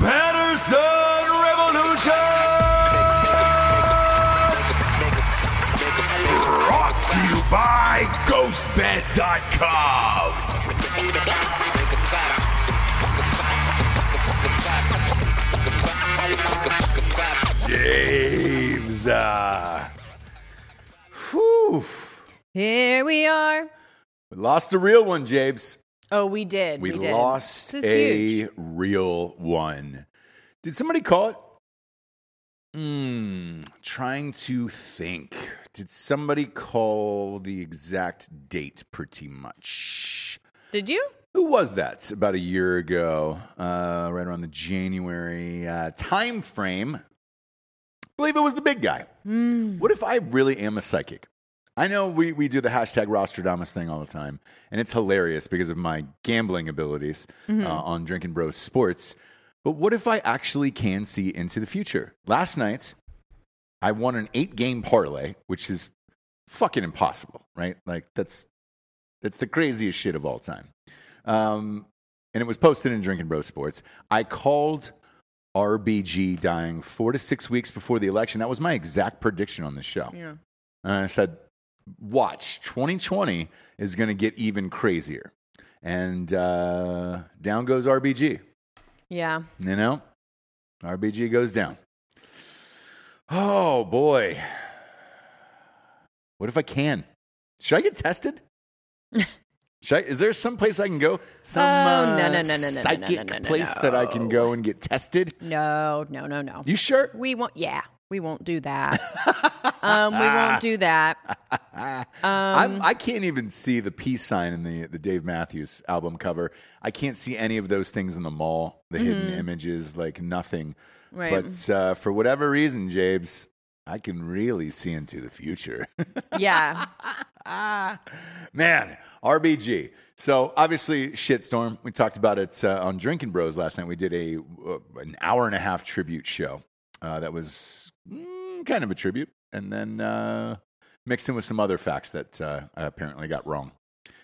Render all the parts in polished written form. Patterson Revolution! Brought to you by GhostBed.com. James. Whew. Here we are. We lost a real one, Jabes. Oh, we did. We did. Lost a real one. Did somebody call it? Trying to think. Did somebody call the exact date pretty much? Did you? Who was that? About a year ago, right around the January time frame. I believe it was the big guy. What if I really am a psychic? I know we do the hashtag Rostradamus thing all the time, and it's hilarious because of my gambling abilities on Drinkin' Bros Sports. But what if I actually can see into the future? Last night, I won an 8-game parlay, which is fucking impossible, right? Like, that's the craziest shit of all time. And it was posted in Drinkin' Bros Sports. I called RBG dying 4 to 6 weeks before the election. That was my exact prediction on the show. Yeah. And I said, watch, 2020 is going to get even crazier. And down goes RBG. Yeah. You know, RBG goes down. Oh, boy. What if I can? Should I get tested? Is there some place I can go? Some psychic place that I can go and get tested? No. You sure? We won't do that. We won't do that. I can't even see the peace sign in the Dave Matthews album cover. I can't see any of those things in the mall, the hidden images, like nothing. Right. But for whatever reason, Jabes, I can really see into the future. Yeah. Man, RBG. So obviously, shitstorm. We talked about it on Drinkin' Bros last night. We did an hour and a half tribute show that was kind of a tribute, and then mixed in with some other facts that I apparently got wrong.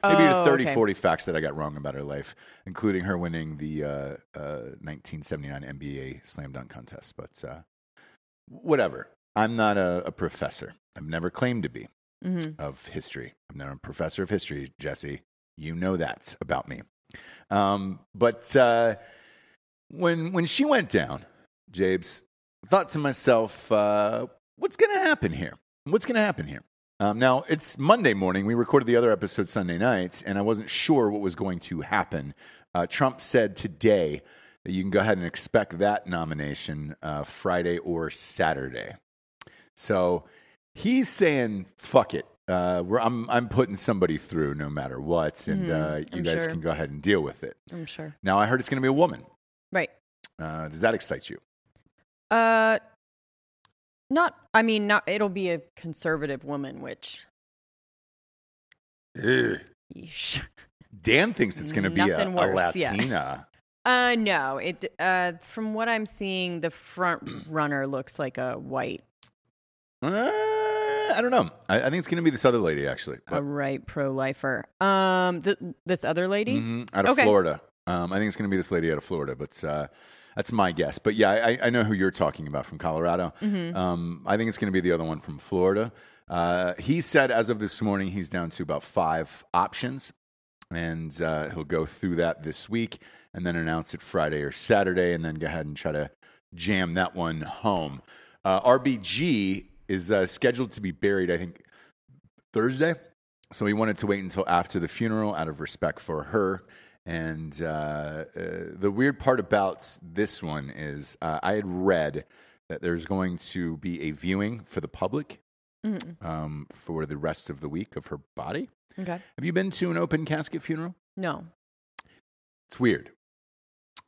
Maybe 40 facts that I got wrong about her life, including her winning the 1979 NBA slam dunk contest. But whatever. I'm not a professor. I've never claimed to be. Mm-hmm. Of history. I'm not a professor of history, Jesse. You know that about me. But when she went down, Jabes, thought to myself, what's going to happen here? Now, it's Monday morning. We recorded the other episode Sunday night, and I wasn't sure what was going to happen. Trump said today that you can go ahead and expect that nomination Friday or Saturday. So he's saying, "Fuck it, I'm putting somebody through no matter what, and you guys can go ahead and deal with it." I'm sure. Now I heard it's going to be a woman, right? Does that excite you? Not. It'll be a conservative woman, which. Dan thinks it's going to be a Latina. Yeah. No. It. From what I'm seeing, the front runner looks like a white. I don't know. I think it's going to be this other lady, actually. But. All right, pro-lifer. This other lady? Mm-hmm. Out of Florida. I think it's going to be this lady out of Florida, but that's my guess. But yeah, I know who you're talking about from Colorado. Mm-hmm. I think it's going to be the other one from Florida. He said as of this morning, he's down to about 5 options, and he'll go through that this week and then announce it Friday or Saturday, and then go ahead and try to jam that one home. RBG is scheduled to be buried, I think, Thursday. So he wanted to wait until after the funeral out of respect for her. And the weird part about this one is I had read that there's going to be a viewing for the public for the rest of the week of her body. Okay. Have you been to an open casket funeral? No. It's weird.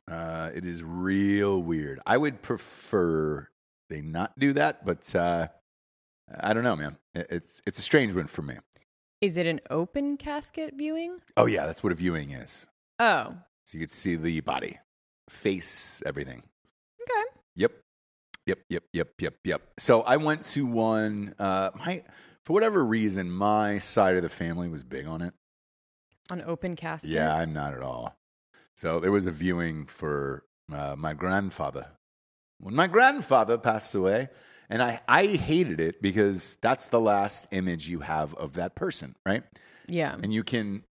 It is real weird. I would prefer they not do that, but... I don't know, man. It's a strange one for me. Is it an open casket viewing? Oh, yeah. That's what a viewing is. Oh. So you could see the body, face, everything. Okay. Yep. So I went to one. For whatever reason, my side of the family was big on it. On open casket? Yeah, I'm not at all. So there was a viewing for my grandfather. When my grandfather passed away, and I hated it because that's the last image you have of that person, right? Yeah. And you can,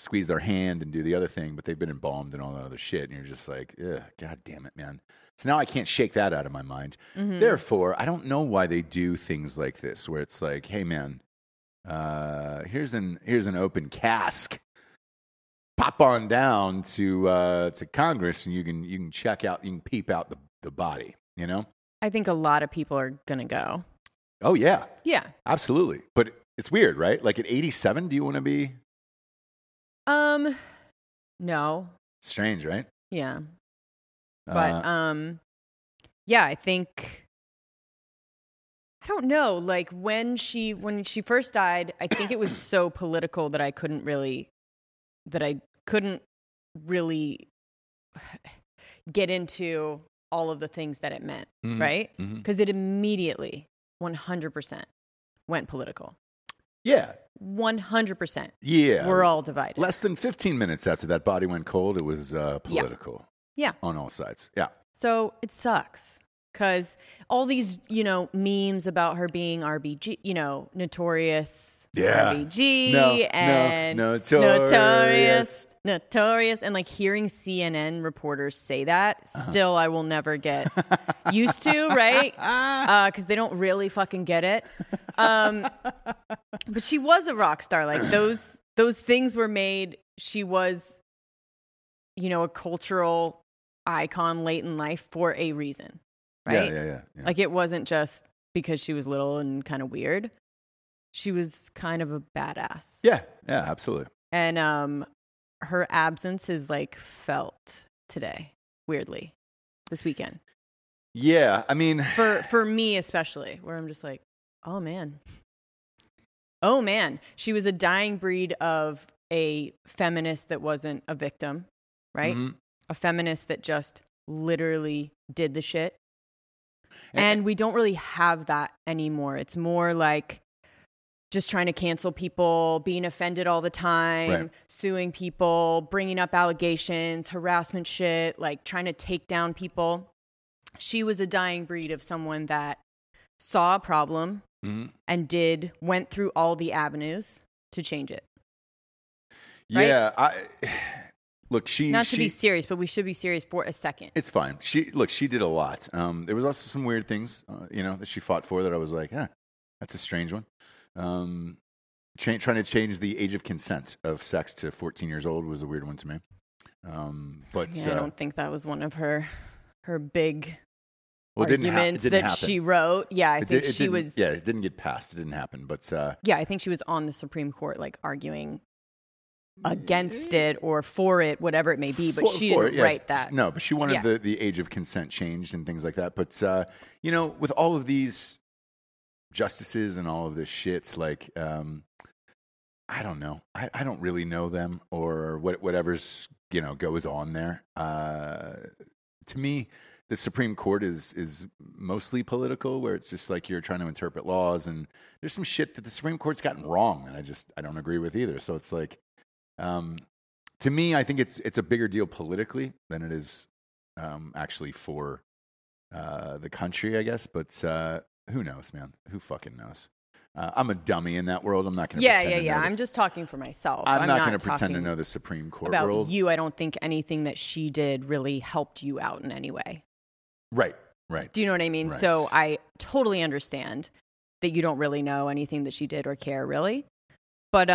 squeeze their hand and do the other thing, but they've been embalmed and all that other shit. And you're just like, ugh, God damn it, man. So now I can't shake that out of my mind. Mm-hmm. Therefore, I don't know why they do things like this, where it's like, hey, man, here's an open cask. Pop on down to Congress, and you can check out, you can peep out the body, I think a lot of people are going to go. Oh, yeah. Yeah. Absolutely. But it's weird, right? Like at 87, do you want to be? No. Strange, right? Yeah. But, yeah, I think, I don't know. Like when she first died, I think it was so political that I couldn't really get into all of the things that it meant, mm-hmm, right? Because it immediately 100% went political. Yeah. 100%. Yeah. We're all divided. Less than 15 minutes after that body went cold, it was political. Yeah. On all sides. Yeah. So it sucks because all these, you know, memes about her being RBG, you know, Notorious RBG and Notorious. And like hearing CNN reporters say that, still I will never get used to, right? Because they don't really fucking get it. But she was a rock star. Like those things were made. She was, you know, a cultural icon late in life for a reason, right? Yeah. Like it wasn't just because she was little and kind of weird. She was kind of a badass. Yeah, absolutely. And her absence is like felt today, weirdly, this weekend. Yeah, I mean, for me especially, where I'm just like, oh man, she was a dying breed of a feminist that wasn't a victim, right? Mm-hmm. A feminist that just literally did the shit. And we don't really have that anymore. It's more like just trying to cancel people, being offended all the time, right, suing people, bringing up allegations, harassment shit, like trying to take down people. She was a dying breed of someone that saw a problem and went through all the avenues to change it. Right? Yeah, Look, she, not to be serious, but we should be serious for a second. It's fine. She did a lot. There was also some weird things, that she fought for that I was like, that's a strange one. Trying to change the age of consent of sex to 14 years old was a weird one to me. I don't think that was one of her big arguments that she wrote. Yeah, I think she was. Yeah, it didn't get passed. It didn't happen. But yeah, I think she was on the Supreme Court, like arguing against it or for it, whatever it may be, but she didn't write that. No, but she wanted the age of consent changed and things like that. But with all of these justices and all of this shit's like, I don't know. I don't really know them or whatever's goes on there. To me, the Supreme Court is mostly political, where it's just like you're trying to interpret laws, and there's some shit that the Supreme Court's gotten wrong, and I don't agree with either. So it's like. To me, I think it's a bigger deal politically than it is actually for the country, I guess. But who knows, man? Who fucking knows? I'm a dummy in that world. I'm not going to pretend to know. I'm just talking for myself. I'm not going to pretend to know the Supreme Court about world. You, I don't think anything that she did really helped you out in any way. Right. Do you know what I mean? Right. So I totally understand that you don't really know anything that she did or care, really. But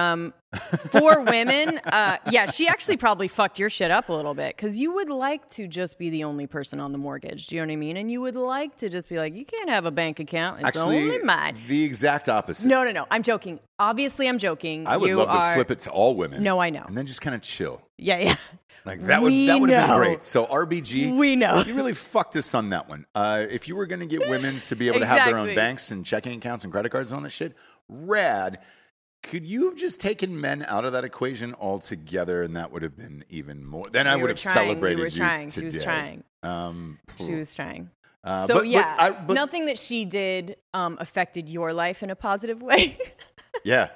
for women, she actually probably fucked your shit up a little bit, because you would like to just be the only person on the mortgage. Do you know what I mean? And you would like to just be like, you can't have a bank account. It's actually, only mine. The exact opposite. No. I'm joking. Obviously, I'm joking. I would love to flip it to all women. No, I know. And then just kind of chill. Yeah. Like that would have been great. So RBG, we know you really fucked us on that one. If you were going to get women to be able to have their own banks and checking accounts and credit cards and all that shit, rad. Could you have just taken men out of that equation altogether, and that would have been even more? Then I would have celebrated you today. She was trying. She was trying. But nothing that she did affected your life in a positive way. Yeah.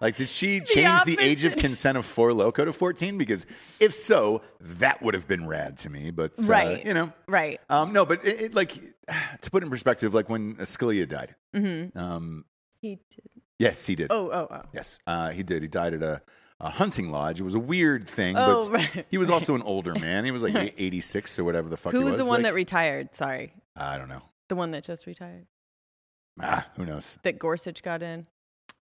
Like, did she change the age of consent of Four Loko to 14? Because if so, that would have been rad to me. But, Right. No, but it, like, to put in perspective, like when Scalia died. Mm-hmm. He did. Yes, he did. Oh. Yes, he did. He died at a hunting lodge. It was a weird thing, but he was also an older man. He was like 86 or whatever the fuck he was. Who was the one that retired? Sorry. I don't know. The one that just retired? Who knows? That Gorsuch got in?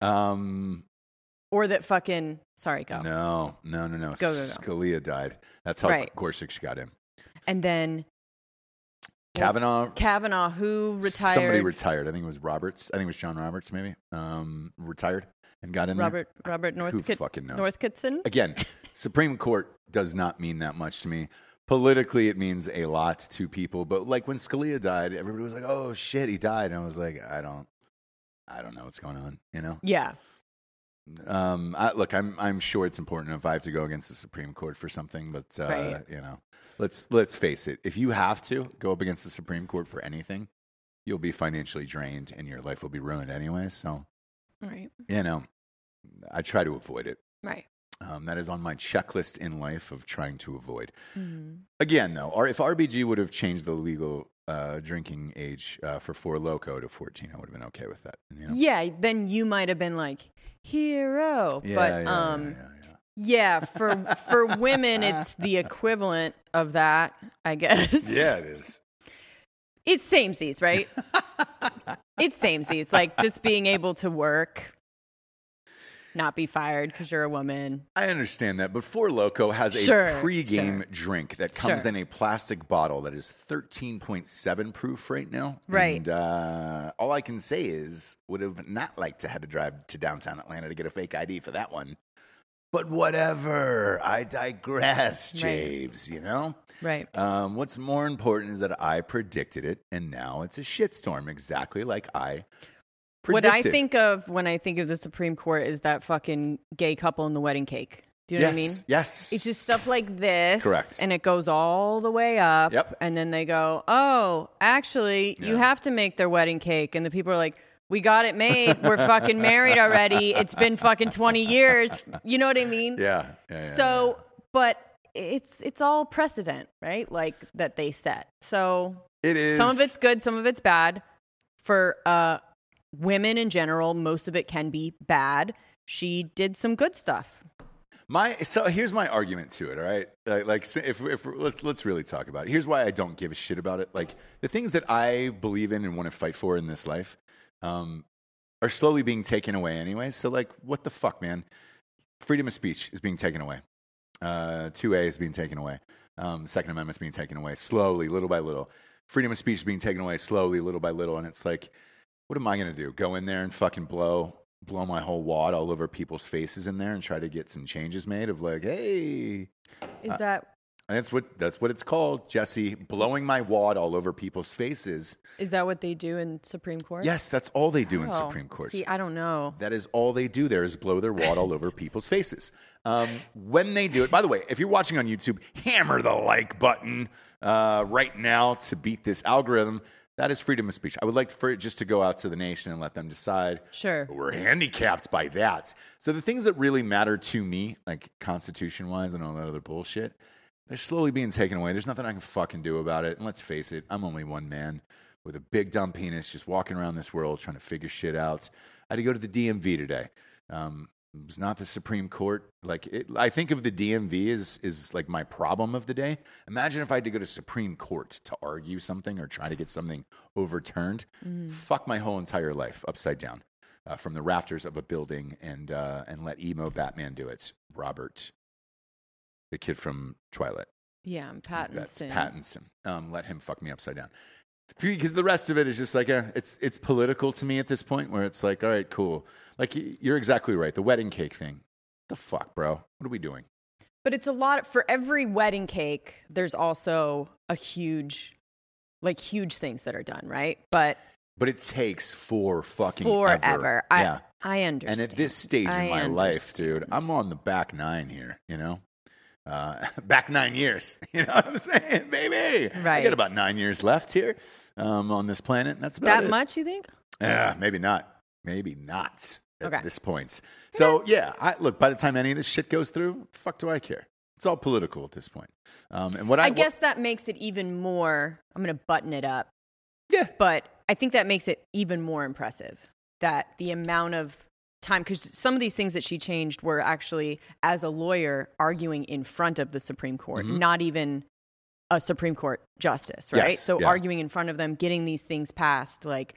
Or that fucking... Sorry, go. No. Go. Scalia died. That's how Gorsuch got in. And then... Kavanaugh, who retired? Somebody retired. I think it was Roberts. I think it was John Roberts, maybe. Retired and got in there. Robert Northcott. Who fucking knows? Northcottson? Again, Supreme Court does not mean that much to me. Politically, it means a lot to people. But like when Scalia died, everybody was like, oh, shit, he died. And I was like, I don't know what's going on, Yeah. Look, I'm sure it's important if I have to go against the Supreme Court for something, but, Let's face it. If you have to go up against the Supreme Court for anything, you'll be financially drained and your life will be ruined anyway. So, I try to avoid it. Right. That is on my checklist in life of trying to avoid. Mm-hmm. Again, though, if RBG would have changed the legal drinking age for Four Loko to 14, I would have been okay with that. You know? Yeah, then you might have been like, hero. Yeah, but yeah, for women, it's the equivalent of that, I guess. Yeah, it is. It's samesies, right? It's samesies. Like, just being able to work, not be fired because you're a woman. I understand that, but Four Loko has a pregame drink that comes in a plastic bottle that is 13.7 proof right now. Right. And all I can say is, would have not liked to have to drive to downtown Atlanta to get a fake ID for that one. But whatever, I digress, James, you know? Right. What's more important is that I predicted it, and now it's a shitstorm, exactly like I predicted. What I think of when I think of the Supreme Court is that fucking gay couple in the wedding cake. Do you know what I mean? Yes. It's just stuff like this. Correct. And it goes all the way up. Yep. And then they go, oh, actually, you have to make their wedding cake. And the people are like, we got it made. We're fucking married already. It's been fucking 20 years. You know what I mean? Yeah. So, but it's all precedent, right? Like that they set. So it is. Some of it's good. Some of it's bad. For women in general, most of it can be bad. She did some good stuff. So here's my argument to it. All right, like if let's really talk about it. Here's why I don't give a shit about it. Like the things that I believe in and want to fight for in this life are slowly being taken away anyway. So like, what the fuck, man? Freedom of speech is being taken away. 2A is being taken away. Second Amendment is being taken away slowly, little by little. Freedom of speech is being taken away slowly, little by little. And it's like, what am I going to do? Go in there and fucking blow my whole wad all over people's faces in there and try to get some changes made of like, hey. Is that... That's what it's called, Jesse, blowing my wad all over people's faces. Is that what they do in Supreme Court? Yes, that's all they do in Supreme Court. See, I don't know. That is all they do there is blow their wad all over people's faces. When they do it, by the way, if you're watching on YouTube, hammer the like button right now to beat this algorithm. That is freedom of speech. I would like for it just to go out to the nation and let them decide. Sure. But we're handicapped by that. So the things that really matter to me, like constitution-wise and all that other bullshit, they're slowly being taken away. There's nothing I can fucking do about it. And let's face it, I'm only one man with a big dumb penis just walking around this world trying to figure shit out. I had to go to the DMV today. It was not the Supreme Court. Like I think of the DMV is like my problem of the day. Imagine if I had to go to Supreme Court to argue something or try to get something overturned. Mm. Fuck my whole entire life upside down from the rafters of a building and let emo Batman do it. Robert. The kid from Twilight. Yeah, Pattinson. That's Pattinson. Let him fuck me upside down. Because the rest of it is just like, it's political to me at this point where it's like, all right, cool. Like, you're exactly right. The wedding cake thing. The fuck, bro? What are we doing? But it's a lot. For every wedding cake, there's also a huge things that are done, right? But it takes forever. Yeah. I understand. And at this stage in my life, dude, I'm on the back nine here, you know? Back 9 years, you know what I'm saying, baby? Right. I got about 9 years left here on this planet. That's about that much, you think? Yeah, maybe not at this point. So look, by the time any of this shit goes through, what the fuck do I care? It's all political at this point. And what I guess that makes it even more. I'm going to button it up. Yeah, but I think that makes it even more impressive that the amount of time, because some of these things that she changed were actually, as a lawyer, arguing in front of the Supreme Court, mm-hmm. not even a Supreme Court justice, right? Yes, so arguing in front of them, getting these things passed, like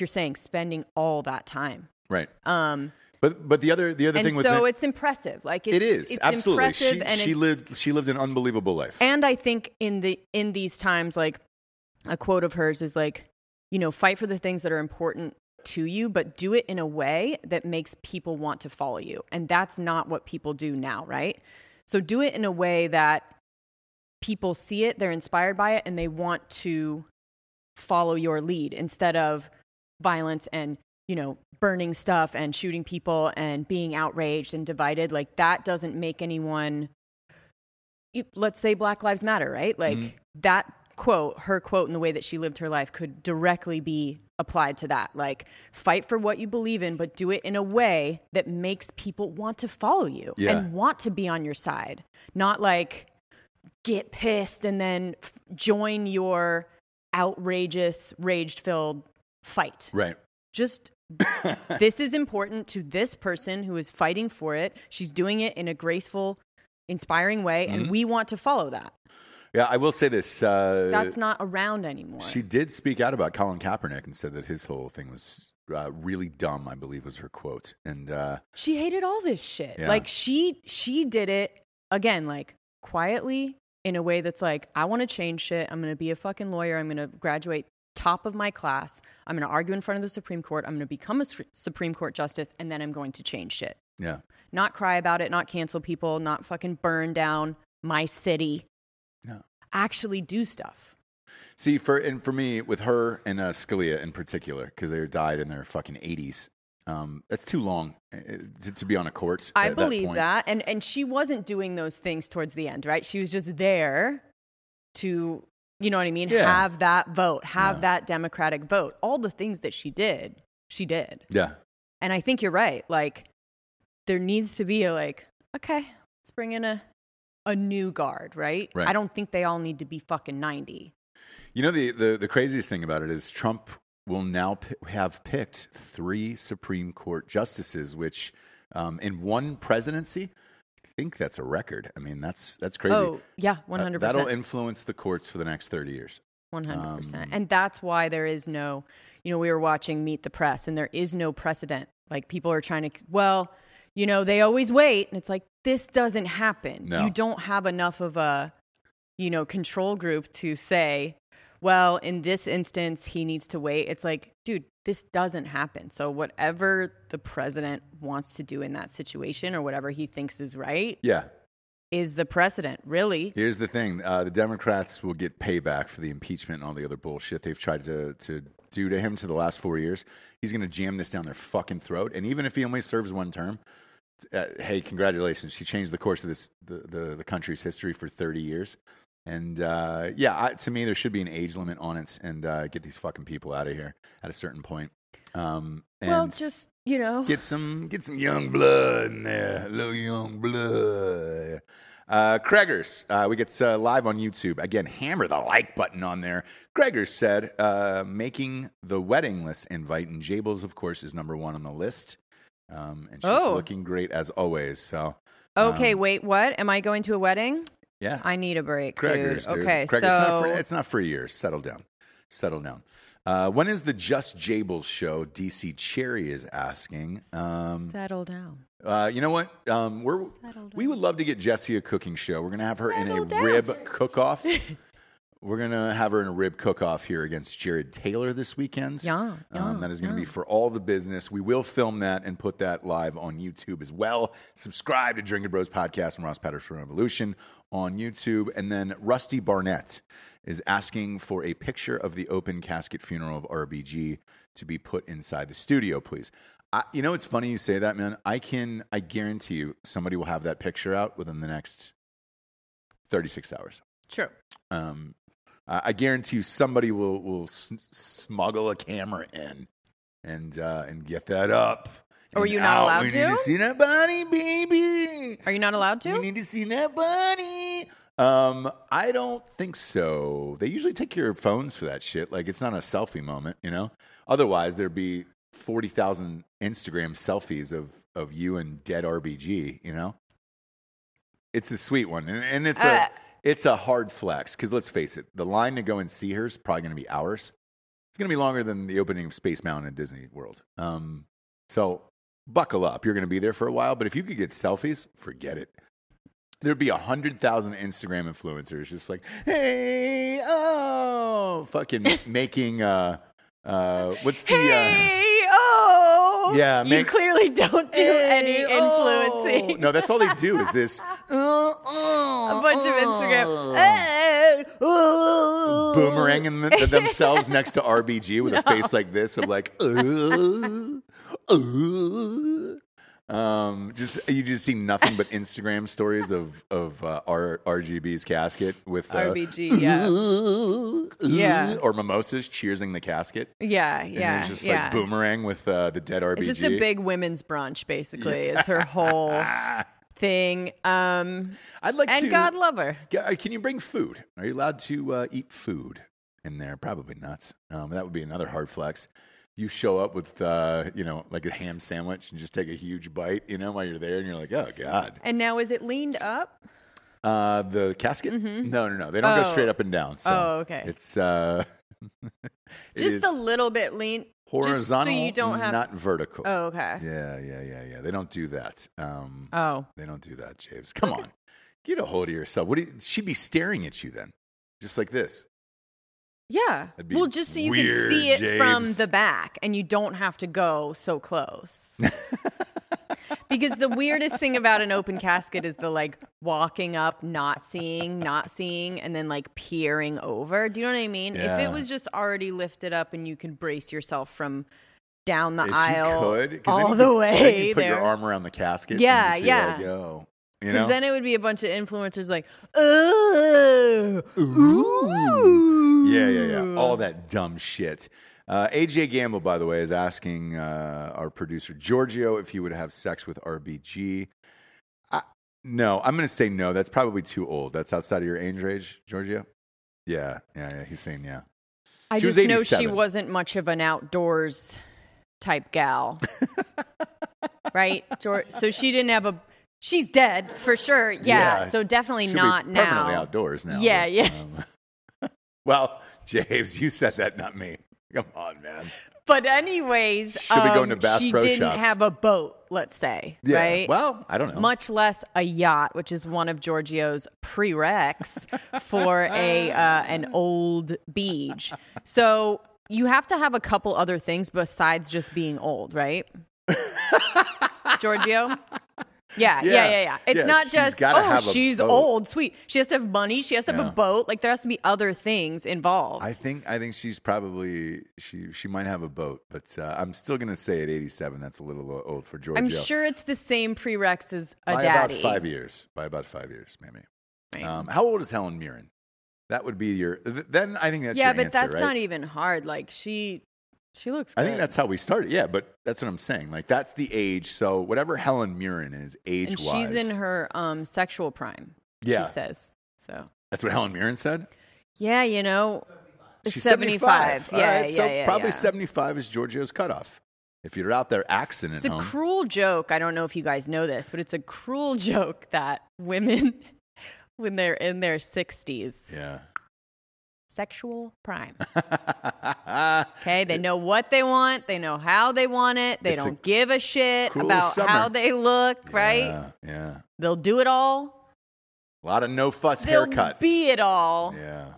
you're saying, spending all that time, right? But the other thing with it's impressive, like it is absolutely. She lived an unbelievable life, and I think in these times, like a quote of hers is like, you know, fight for the things that are important to you, but do it in a way that makes people want to follow you. And that's not what people do now, right? So do it in a way that people see it, they're inspired by it, and they want to follow your lead instead of violence and, you know, burning stuff and shooting people and being outraged and divided. Like that doesn't make anyone, let's say Black Lives Matter, right? Like mm-hmm. that quote, her quote and the way that she lived her life could directly be applied to that. Like, fight for what you believe in, but do it in a way that makes people want to follow you and want to be on your side. Not like get pissed and then join your outrageous, rage-filled fight. Right. Just, this is important to this person who is fighting for it. She's doing it in a graceful, inspiring way, and we want to follow that. Yeah, I will say this. That's not around anymore. She did speak out about Colin Kaepernick and said that his whole thing was really dumb, I believe was her quote. And she hated all this shit. Yeah. Like, she did it, again, like, quietly in a way that's like, I want to change shit. I'm going to be a fucking lawyer. I'm going to graduate top of my class. I'm going to argue in front of the Supreme Court. I'm going to become a Supreme Court justice, and then I'm going to change shit. Yeah. Not cry about it, not cancel people, not fucking burn down my city. No. Actually do stuff. See, for me, with her and Scalia in particular, because they died in their fucking 80s, that's too long to be on a court. I believe that. And she wasn't doing those things towards the end, right? She was just there to, you know what I mean? Yeah. Have that vote, have that Democratic vote. All the things that she did. Yeah. And I think you're right. Like, there needs to be a, like, okay, let's bring in a new guard, right? I don't think they all need to be fucking 90. You know, the craziest thing about it is Trump will now have picked 3 Supreme Court justices, which in one presidency, I think that's a record. I mean, that's crazy. Oh, yeah, 100%. That'll influence the courts for the next 30 years. 100%. And that's why there is no, you know, we were watching Meet the Press, and there is no precedent. Like, people are trying to, well, you know, they always wait. And it's like, this doesn't happen. No. You don't have enough of a, you know, control group to say, well, in this instance, he needs to wait. It's like, dude, this doesn't happen. So whatever the president wants to do in that situation, or whatever he thinks is right, is the precedent, really. Here's the thing. The Democrats will get payback for the impeachment and all the other bullshit they've tried to do to him to the last 4 years. He's going to jam this down their fucking throat. And even if he only serves one term, hey, congratulations. She changed the course of this the country's history for 30 years. And to me, there should be an age limit on it, and get these fucking people out of here at a certain point. And well, just, you know, get some young blood in there, a little young blood. Craigers, we get live on YouTube. Again, hammer the like button on there. Craigers said, making the wedding list invite, and Jables, of course, is number 1 on the list. And she's looking great as always. So, okay, wait, what? Am I going to a wedding? Yeah, I need a break, Craigers, dude. Okay, Craigers, so it's not for years. Settle down. When is the Just Jables show? DC Cherry is asking. Settle down. You know what? We would love to get Jessie a cooking show. We're gonna have her rib cook-off. We're gonna have her in a rib cook-off here against Jared Taylor this weekend. That is gonna be for all the business. We will film that and put that live on YouTube as well. Subscribe to Drinkin' Bros Podcast and Ross Patterson Revolution on YouTube. And then Rusty Barnett is asking for a picture of the open casket funeral of RBG to be put inside the studio, please. You know, it's funny you say that, man. I guarantee you somebody will have that picture out within the next 36 hours. Sure. I guarantee you somebody will smuggle a camera in and get that up. Are you not allowed to? We need to see that body, baby. Are you not allowed to? We need to see that body. I don't think so. They usually take your phones for that shit. Like, it's not a selfie moment, you know? Otherwise, there'd be 40,000 Instagram selfies of you and dead RBG, you know? It's a sweet one. And it's a hard flex, because let's face it, the line to go and see her is probably going to be hours. It's going to be longer than the opening of Space Mountain at Disney World. So buckle up. You're going to be there for a while, but if you could get selfies, forget it. There'd be 100,000 Instagram influencers just like, hey, oh, fucking making, what's the... hey, oh! Yeah, you clearly don't do any influencing. No, that's all they do is this. A bunch of Instagram. Boomeranging themselves next to RBG with a face like this of like, You just see nothing but Instagram stories of RGB's casket with RBG, yeah, or mimosas cheersing the casket, yeah, and it's just like boomerang with the dead RBG. It's just a big women's brunch, basically. Yeah. It's her whole thing. I'd like to, and God love her. Can you bring food? Are you allowed to eat food in there? Probably not. That would be another hard flex. You show up with, like a ham sandwich and just take a huge bite, while you're there. And you're like, oh, God. And now is it leaned up? The casket? Mm-hmm. No. They don't go straight up and down. So okay. It's just a little bit lean. Horizontal, so you don't have... not vertical. Oh, okay. Yeah. They don't do that. They don't do that, Javes. Come on. Get a hold of yourself. She'd be staring at you then, just like this. Yeah. Well, just so you can see it, James, from the back and you don't have to go so close. Because the weirdest thing about an open casket is the walking up, not seeing, and then peering over. Do you know what I mean? Yeah. If it was just already lifted up and you can brace yourself from down the aisle all the way. You put your arm around the casket. Yeah, and just be like, yo. Because then it would be a bunch of influencers ooh. Yeah. All that dumb shit. AJ Gamble, by the way, is asking our producer, Giorgio, if he would have sex with RBG. No, I'm going to say no. That's probably too old. That's outside of your age range, Giorgio? Yeah. He's saying yeah. I just know she wasn't much of an outdoors type gal. Right? So she didn't have a... She's dead for sure. Yeah. So definitely not now. Permanently outdoors now. Yeah. Well, Javes, you said that, not me. Come on, man. But anyways, she'll be going to Bass Pro Shops. She didn't have a boat, let's say. Yeah. Right? Well, I don't know. Much less a yacht, which is one of Giorgio's prereqs for an old beach. So you have to have a couple other things besides just being old, right? Giorgio? Yeah. It's not just, she's old, sweet. She has to have money. She has to have a boat. There has to be other things involved. I think she's probably, she might have a boat, but I'm still going to say at 87, that's a little old for Giorgio. I'm sure it's the same prereqs as a daddy. By about 5 years, maybe. Right. How old is Helen Mirren? That would be then I think that's your answer, right? Yeah, but that's not even hard. She looks good. I think that's how we started. Yeah, but that's what I'm saying. That's the age. So whatever Helen Mirren is age-wise. And she's in her sexual prime, she says. So that's what Helen Mirren said? Yeah, She's 75. Probably 75 is Giorgio's cutoff. If you're out there axing it, it's a cruel joke. I don't know if you guys know this, but it's a cruel joke that women, when they're in their 60s. Yeah. Sexual prime. Okay, they know what they want. They know how they want it. They don't give a shit about how they look, right? Yeah. They'll do it all. A lot of no-fuss haircuts. Be it all. Yeah.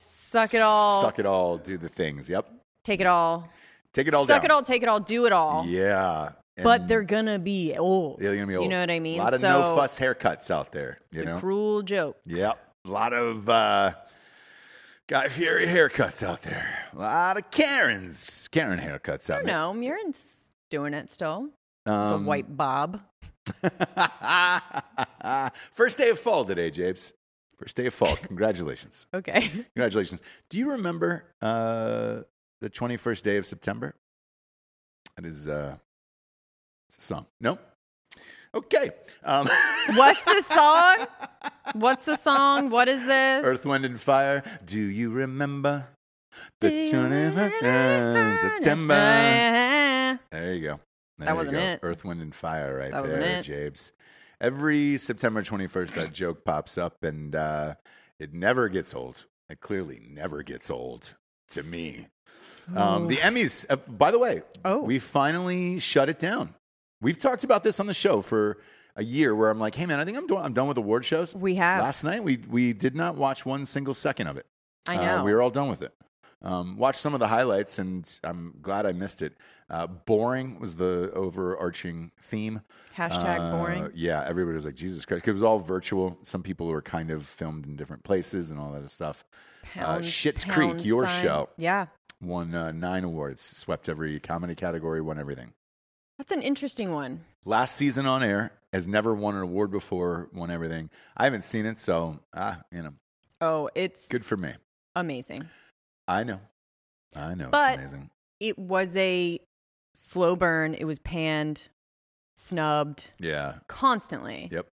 Suck it all. Suck it all. Do the things. Yep. Take it all. Take it all down. Suck it all. Take it all. Do it all. Yeah. But they're going to be old. Yeah, they're going to be old. You know what I mean? A lot of no-fuss haircuts out there. It's a cruel joke. Yep. A lot of Guy Fieri haircuts out there. A lot of Karen haircuts out there. No, Mirren's doing it still. The white bob. First day of fall today, Japes. First day of fall. Congratulations. Okay. Congratulations. Do you remember the 21st day of September? That is it's a song. Nope. Okay. What's the song? What is this? Earth, Wind, and Fire. Do you remember the 21st September? There you go. That wasn't it. Earth, Wind, and Fire right there, Jabes. Every September 21st, that joke pops up, and it never gets old. It clearly never gets old to me. The Emmys, by the way, we finally shut it down. We've talked about this on the show for a year where I'm like, hey, man, I think I'm done with award shows. We have. Last night, we did not watch one single second of it. I know. We were all done with it. Watched some of the highlights, and I'm glad I missed it. Boring was the overarching theme. #boring. Yeah, everybody was like, Jesus Christ. 'Cause it was all virtual. Some people were kind of filmed in different places and all that stuff. Schitt's Creek, your show. Yeah. Won 9 awards. Swept every comedy category, won everything. That's an interesting one. Last season on air, has never won an award before, won everything. I haven't seen it, so, you know. Oh, it's... Good for me. Amazing. I know. But it's amazing. It was a slow burn. It was panned, snubbed. Yeah. Constantly. Yep.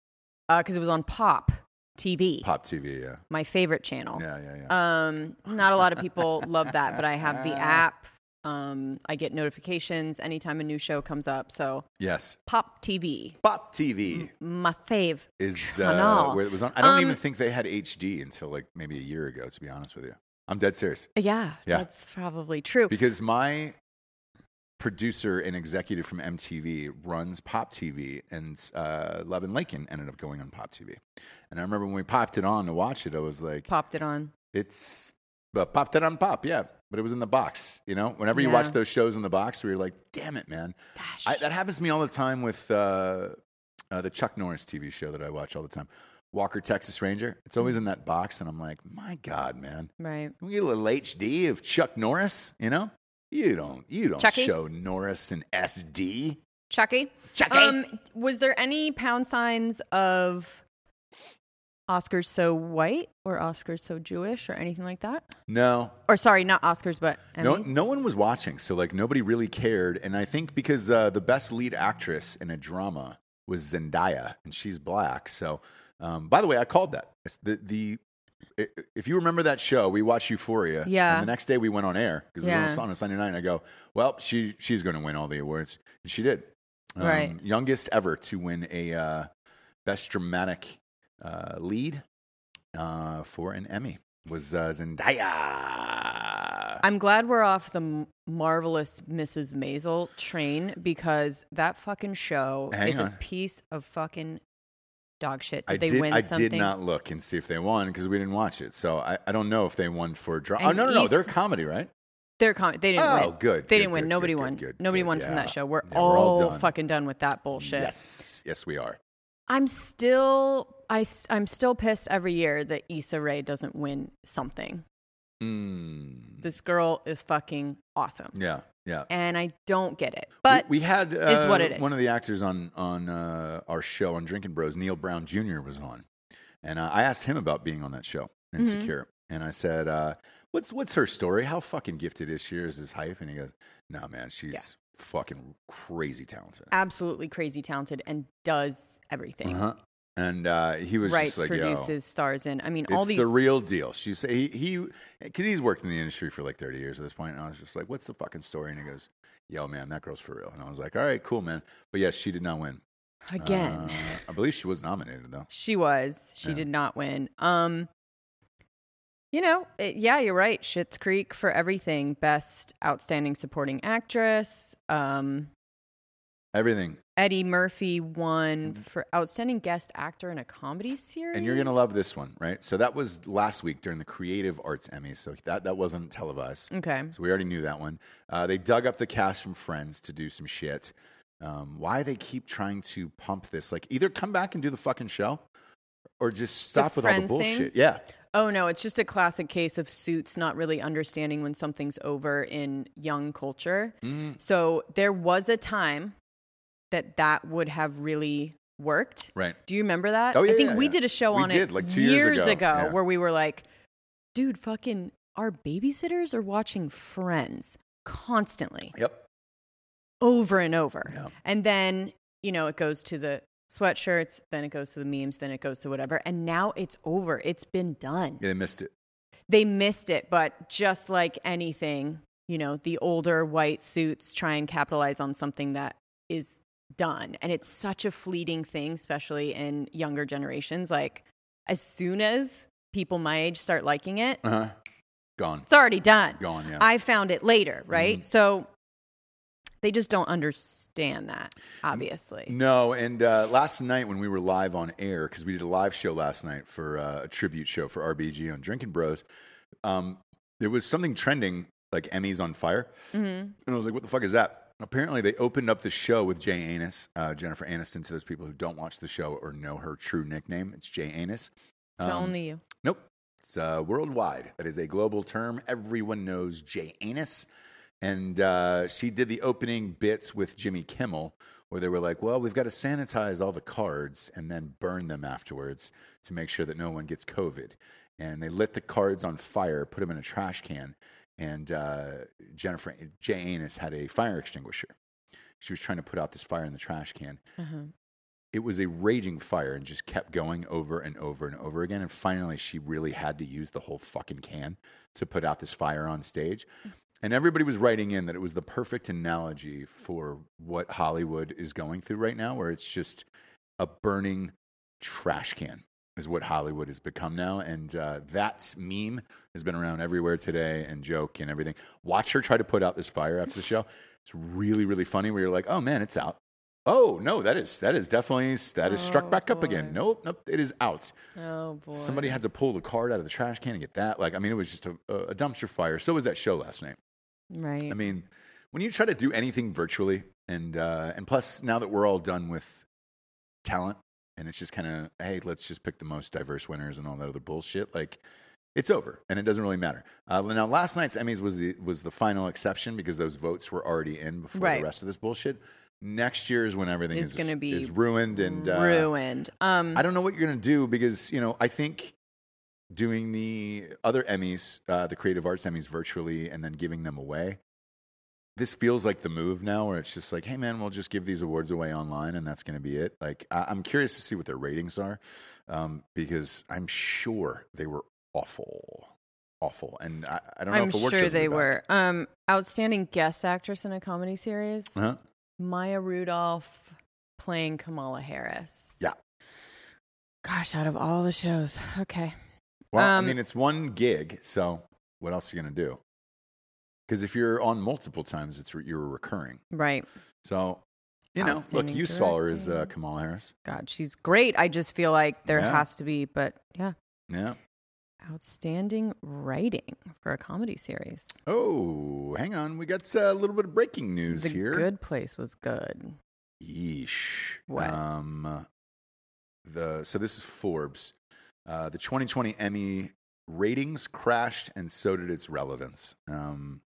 Because it was on Pop TV. Pop TV, yeah. My favorite channel. Yeah. Not a lot of people love that, but I have the app. I get notifications anytime a new show comes up. So yes, Pop TV. Pop TV, my fave is where it was on. I don't even think they had HD until like maybe a year ago. To be honest with you, I'm dead serious. Yeah, that's probably true. Because my producer and executive from MTV runs Pop TV, and Love and Lakin ended up going on Pop TV. And I remember when we popped it on to watch it, I was like, popped it on, but it was in the box, you know? Whenever you watch those shows in the box, where you're like, damn it, man. Gosh. That happens to me all the time with the Chuck Norris TV show that I watch all the time. Walker, Texas Ranger. It's always in that box, and I'm like, my God, man. Right. Can we get a little HD of Chuck Norris, you know? You don't Chucky? Show Norris an SD. Chucky. Was there any pound signs of Oscars so white or Oscars so Jewish or anything like that? No. Or sorry, not Oscars, but Emmy? No one was watching, so like nobody really cared. And I think because the best lead actress in a drama was Zendaya, and she's black. So, by the way, I called that. If you remember that show, we watched Euphoria. Yeah. And the next day we went on air because it was on a Sunday night. And I go, well, she's going to win all the awards, and she did. Right. Youngest ever to win a best dramatic. Lead for an Emmy was Zendaya. I'm glad we're off the marvelous Mrs. Maisel train, because that fucking show is a piece of fucking dog shit. Did they win something? I did not look and see if they won because we didn't watch it. So I don't know if they won for drama. Oh, no. They're comedy, right? They didn't win. Oh, good. They didn't win. Nobody won. Nobody won from that show. We're all fucking done with that bullshit. Yes, we are. I'm still pissed every year that Issa Rae doesn't win something. Mm. This girl is fucking awesome. Yeah. And I don't get it. But we had is what it is. One of the actors on our show on Drinkin' Bros, Neil Brown Jr. was on, and I asked him about being on that show, Insecure, and I said, "What's her story? How fucking gifted is she? Is this hype?" And he goes, "Nah, man, she's." Yeah. Fucking crazy talented. Absolutely crazy talented, and does everything. Uh-huh. And he was just like, produces, stars in. I mean, all these. It's the real deal. She's because he's worked in the industry for like 30 years at this point, and I was just like, what's the fucking story? And he goes, yo, man, that girl's for real. And I was like, all right, cool, man. But yeah, she did not win. Again. I believe she was nominated, though. She was. She did not win. You know, you're right. Schitt's Creek for everything. Best Outstanding Supporting Actress. Everything. Eddie Murphy won for Outstanding Guest Actor in a Comedy Series. And you're going to love this one, right? So that was last week during the Creative Arts Emmys. So that wasn't televised. Okay. So we already knew that one. They dug up the cast from Friends to do some shit. Why they keep trying to pump this? Like, either come back and do the fucking show or just stop with all the bullshit. Thing? Yeah. Oh, no, it's just a classic case of Suits not really understanding when something's over in young culture. Mm. So there was a time that would have really worked. Right. Do you remember that? Oh, yeah, I think we did a show on it like 2 years ago where we were like, dude, fucking our babysitters are watching Friends constantly. Yep. Over and over. Yep. And then, you know, it goes to the sweatshirts, then it goes to the memes, then it goes to whatever, and now it's over. It's been done. Yeah, they missed it, but just like anything, you know, the older white suits try and capitalize on something that is done, and it's such a fleeting thing, especially in younger generations. Like, as soon as people my age start liking it, gone. It's already done. Gone, yeah. I found it later, right? Mm-hmm. So they just don't understand that, obviously. No, and last night when we were live on air, because we did a live show last night for a tribute show for RBG on Drinkin' Bros, there was something trending, like Emmys on fire. Mm-hmm. And I was like, what the fuck is that? Apparently, they opened up the show with Jay Anus, Jennifer Aniston, to those people who don't watch the show or know her true nickname. It's Jay Anus. To only you. Nope. It's worldwide. That is a global term. Everyone knows Jay Anus. And she did the opening bits with Jimmy Kimmel, where they were like, well, we've got to sanitize all the cards and then burn them afterwards to make sure that no one gets COVID. And they lit the cards on fire, put them in a trash can. And Jennifer J. Aniston had a fire extinguisher. She was trying to put out this fire in the trash can. Uh-huh. It was a raging fire and just kept going over and over and over again. And finally, she really had to use the whole fucking can to put out this fire on stage. And everybody was writing in that it was the perfect analogy for what Hollywood is going through right now, where it's just a burning trash can is what Hollywood has become now. And that meme has been around everywhere today, and joke and everything. Watch her try to put out this fire after the show. It's really, really funny, where you're like, oh, man, it's out. Oh, no, that is definitely, that is struck back up again. Nope, it is out. Oh, boy. Somebody had to pull the card out of the trash can and get that. Like, I mean, it was just a dumpster fire. So was that show last night. Right. I mean, when you try to do anything virtually, and plus now that we're all done with talent and it's just kind of, hey, let's just pick the most diverse winners and all that other bullshit, like it's over and it doesn't really matter. Now, last night's Emmys was the final exception because those votes were already in before the rest of this bullshit. Next year is when everything is ruined and ruined. I don't know what you're going to do because, you know, I think doing the other Emmys, the Creative Arts Emmys virtually, and then giving them away. This feels like the move now, where it's just like, hey, man, we'll just give these awards away online, and that's going to be it. Like, I'm curious to see what their ratings are, because I'm sure they were awful. And I don't know if award shows were they were. Outstanding guest actress in a comedy series. Uh-huh. Maya Rudolph playing Kamala Harris. Yeah. Gosh, out of all the shows. Okay. Well, I mean, it's one gig, so what else are you going to do? Because if you're on multiple times, you're recurring. Right. So, you know, look, you saw her as Kamala Harris. God, she's great. I just feel like there has to be, but yeah. Yeah. Outstanding writing for a comedy series. Oh, hang on. We got a little bit of breaking news here. The Good Place was good. Yeesh. What? So this is Forbes. The 2020 Emmy ratings crashed, and so did its relevance. Hit an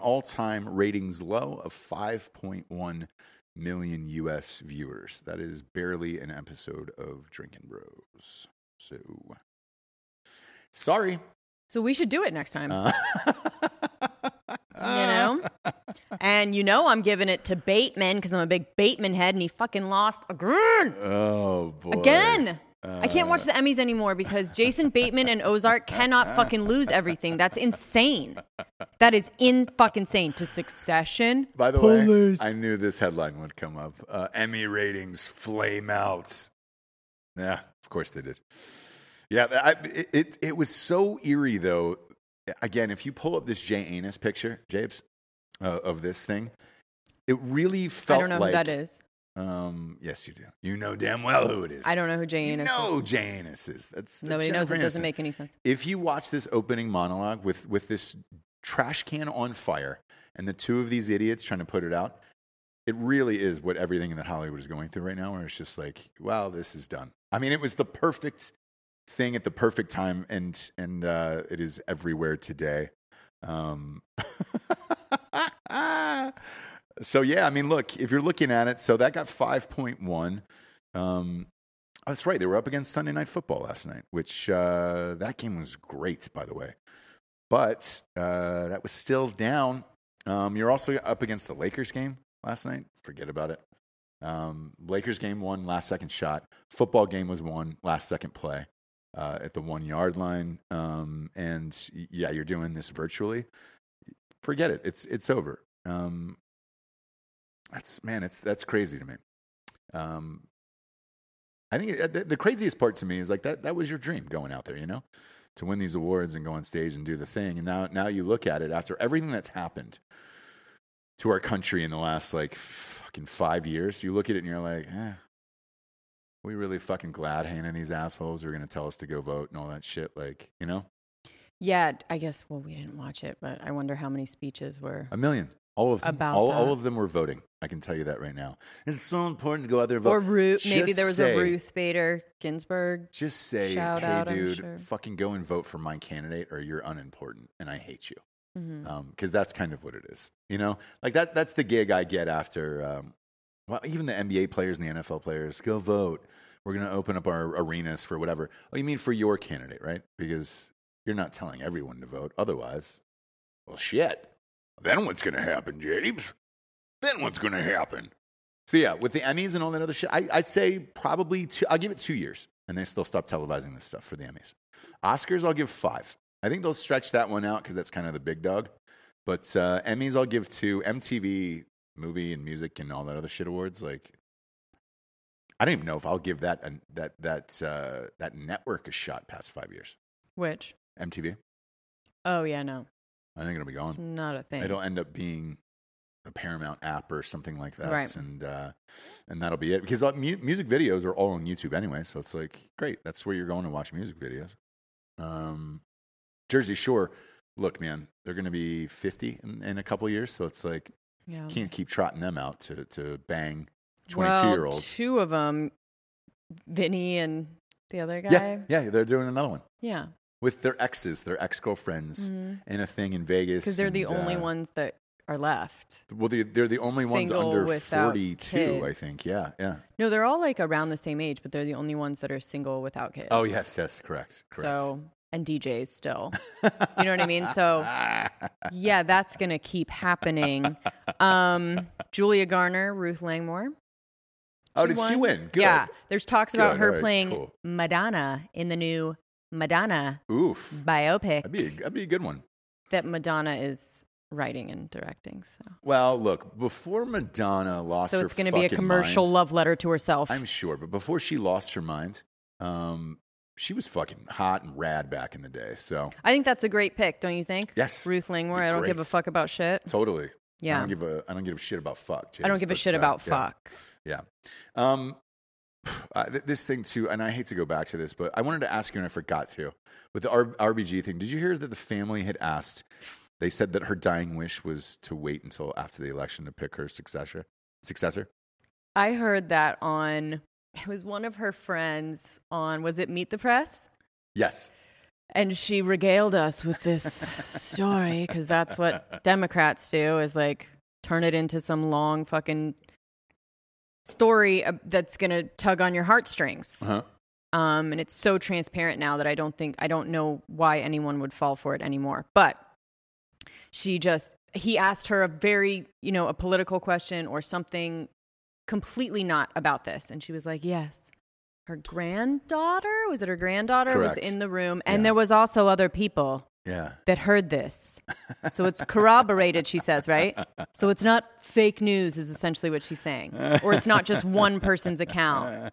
all-time ratings low of 5.1 million U.S. viewers. That is barely an episode of Drinkin' Bros. So, sorry. So we should do it next time. You know? And you know I'm giving it to Bateman because I'm a big Bateman head, and he fucking lost again. Oh, boy. Again. I can't watch the Emmys anymore because Jason Bateman and Ozark cannot fucking lose everything. That's insane. That is fucking insane. To Succession. By the way, I knew this headline would come up. Emmy ratings flame out. Yeah, of course they did. Yeah, it was so eerie, though. Again, if you pull up this J. Anus picture, Japes, of this thing, it really felt like... I don't know who that is. Yes, you do. You know damn well who it is. I don't know who J. Aniston is. No, J. Aniston is. That's nobody Jennifer knows. It doesn't make any sense. If you watch this opening monologue with this trash can on fire and the two of these idiots trying to put it out, it really is what everything that Hollywood is going through right now, where it's just like, wow, this is done. I mean, it was the perfect thing at the perfect time, and it is everywhere today. So, yeah, I mean, look, if you're looking at it, so that got 5.1. That's right. They were up against Sunday Night Football last night, which that game was great, by the way. But that was still down. You're also up against the Lakers game last night. Forget about it. Lakers game won last second shot. Football game was won last second play at the 1 yard line. And you're doing this virtually. Forget it. It's over. That's crazy to me. I think the craziest part to me is like that was your dream going out there, you know, to win these awards and go on stage and do the thing. And now you look at it after everything that's happened to our country in the last like fucking 5 years, you look at it and you're like, we really fucking glad handing these assholes are going to tell us to go vote and all that shit. Like, you know? Yeah, I guess, well, we didn't watch it, but I wonder how many speeches were. A million. All of them were voting. I can tell you that right now. It's so important to go out there and vote. Or Ruth. Maybe there was a Ruth Bader Ginsburg. Just say, hey, dude, fucking go and vote for my candidate or you're unimportant and I hate you. Mm-hmm. 'Cause that's kind of what it is. You know, like that's the gig I get after, well, even the NBA players and the NFL players, go vote. We're going to open up our arenas for whatever. Oh, you mean for your candidate, right? Because you're not telling everyone to vote. Otherwise, well, shit. Then what's going to happen, James? Then what's going to happen? So, yeah, with the Emmys and all that other shit, I'd say probably I'll give it 2 years, and they still stop televising this stuff for the Emmys. Oscars, I'll give 5. I think they'll stretch that one out because that's kind of the big dog. But Emmys, I'll give 2. MTV, movie and music and all that other shit awards, like, I don't even know if I'll give that network a shot past 5 years. Which? MTV. Oh, yeah, no. I think it'll be gone. It's not a thing. It'll end up being a Paramount app or something like that, right. And that'll be it. Because music videos are all on YouTube anyway, so it's like, great, that's where you're going to watch music videos. Jersey Shore, look, man, they're going to be 50 in a couple years, so it's like, yeah. You can't keep trotting them out to bang 22-year-olds. Well, 2 of them, Vinny and the other guy. Yeah, they're doing another one. Yeah. With their exes, their ex-girlfriends, and a thing in Vegas. Because they're the only ones that are left. Well, they're the only ones under 42, kids. I think. Yeah. No, they're all like around the same age, but they're the only ones that are single without kids. Oh, yes, correct. So, and DJs still. You know what I mean? So, yeah, that's going to keep happening. Julia Garner, Ruth Langmore. Oh, did she win? Good. Yeah, there's talks about her playing Madonna in the new Madonna biopic. That'd be a good one. That Madonna is writing and directing. So. Well, look, before Madonna lost her fucking mind. So it's going to be a commercial love letter to herself. I'm sure. But before she lost her mind, she was fucking hot and rad back in the day. So I think that's a great pick, don't you think? Yes. Ruth Langmore. I don't give a fuck about shit. Totally. Yeah. I don't give a shit about fuck. James, I don't give a shit about fuck. Yeah. This thing too, and I hate to go back to this, but I wanted to ask you and I forgot to. With the RBG thing, did you hear that the family had asked? They said that her dying wish was to wait until after the election to pick her successor. I heard that it was one of her friends was it Meet the Press? Yes. And she regaled us with this story because that's what Democrats do is like turn it into some long fucking story that's going to tug on your heartstrings. Uh-huh. And it's so transparent now that I don't know why anyone would fall for it anymore. But he asked her a very, a political question or something completely not about this. And she was like, yes. Her granddaughter? Was it her granddaughter? Correct. Was in the room. And there was also other people that heard this. So it's corroborated, she says, right? So it's not fake news is essentially what she's saying. Or it's not just one person's account.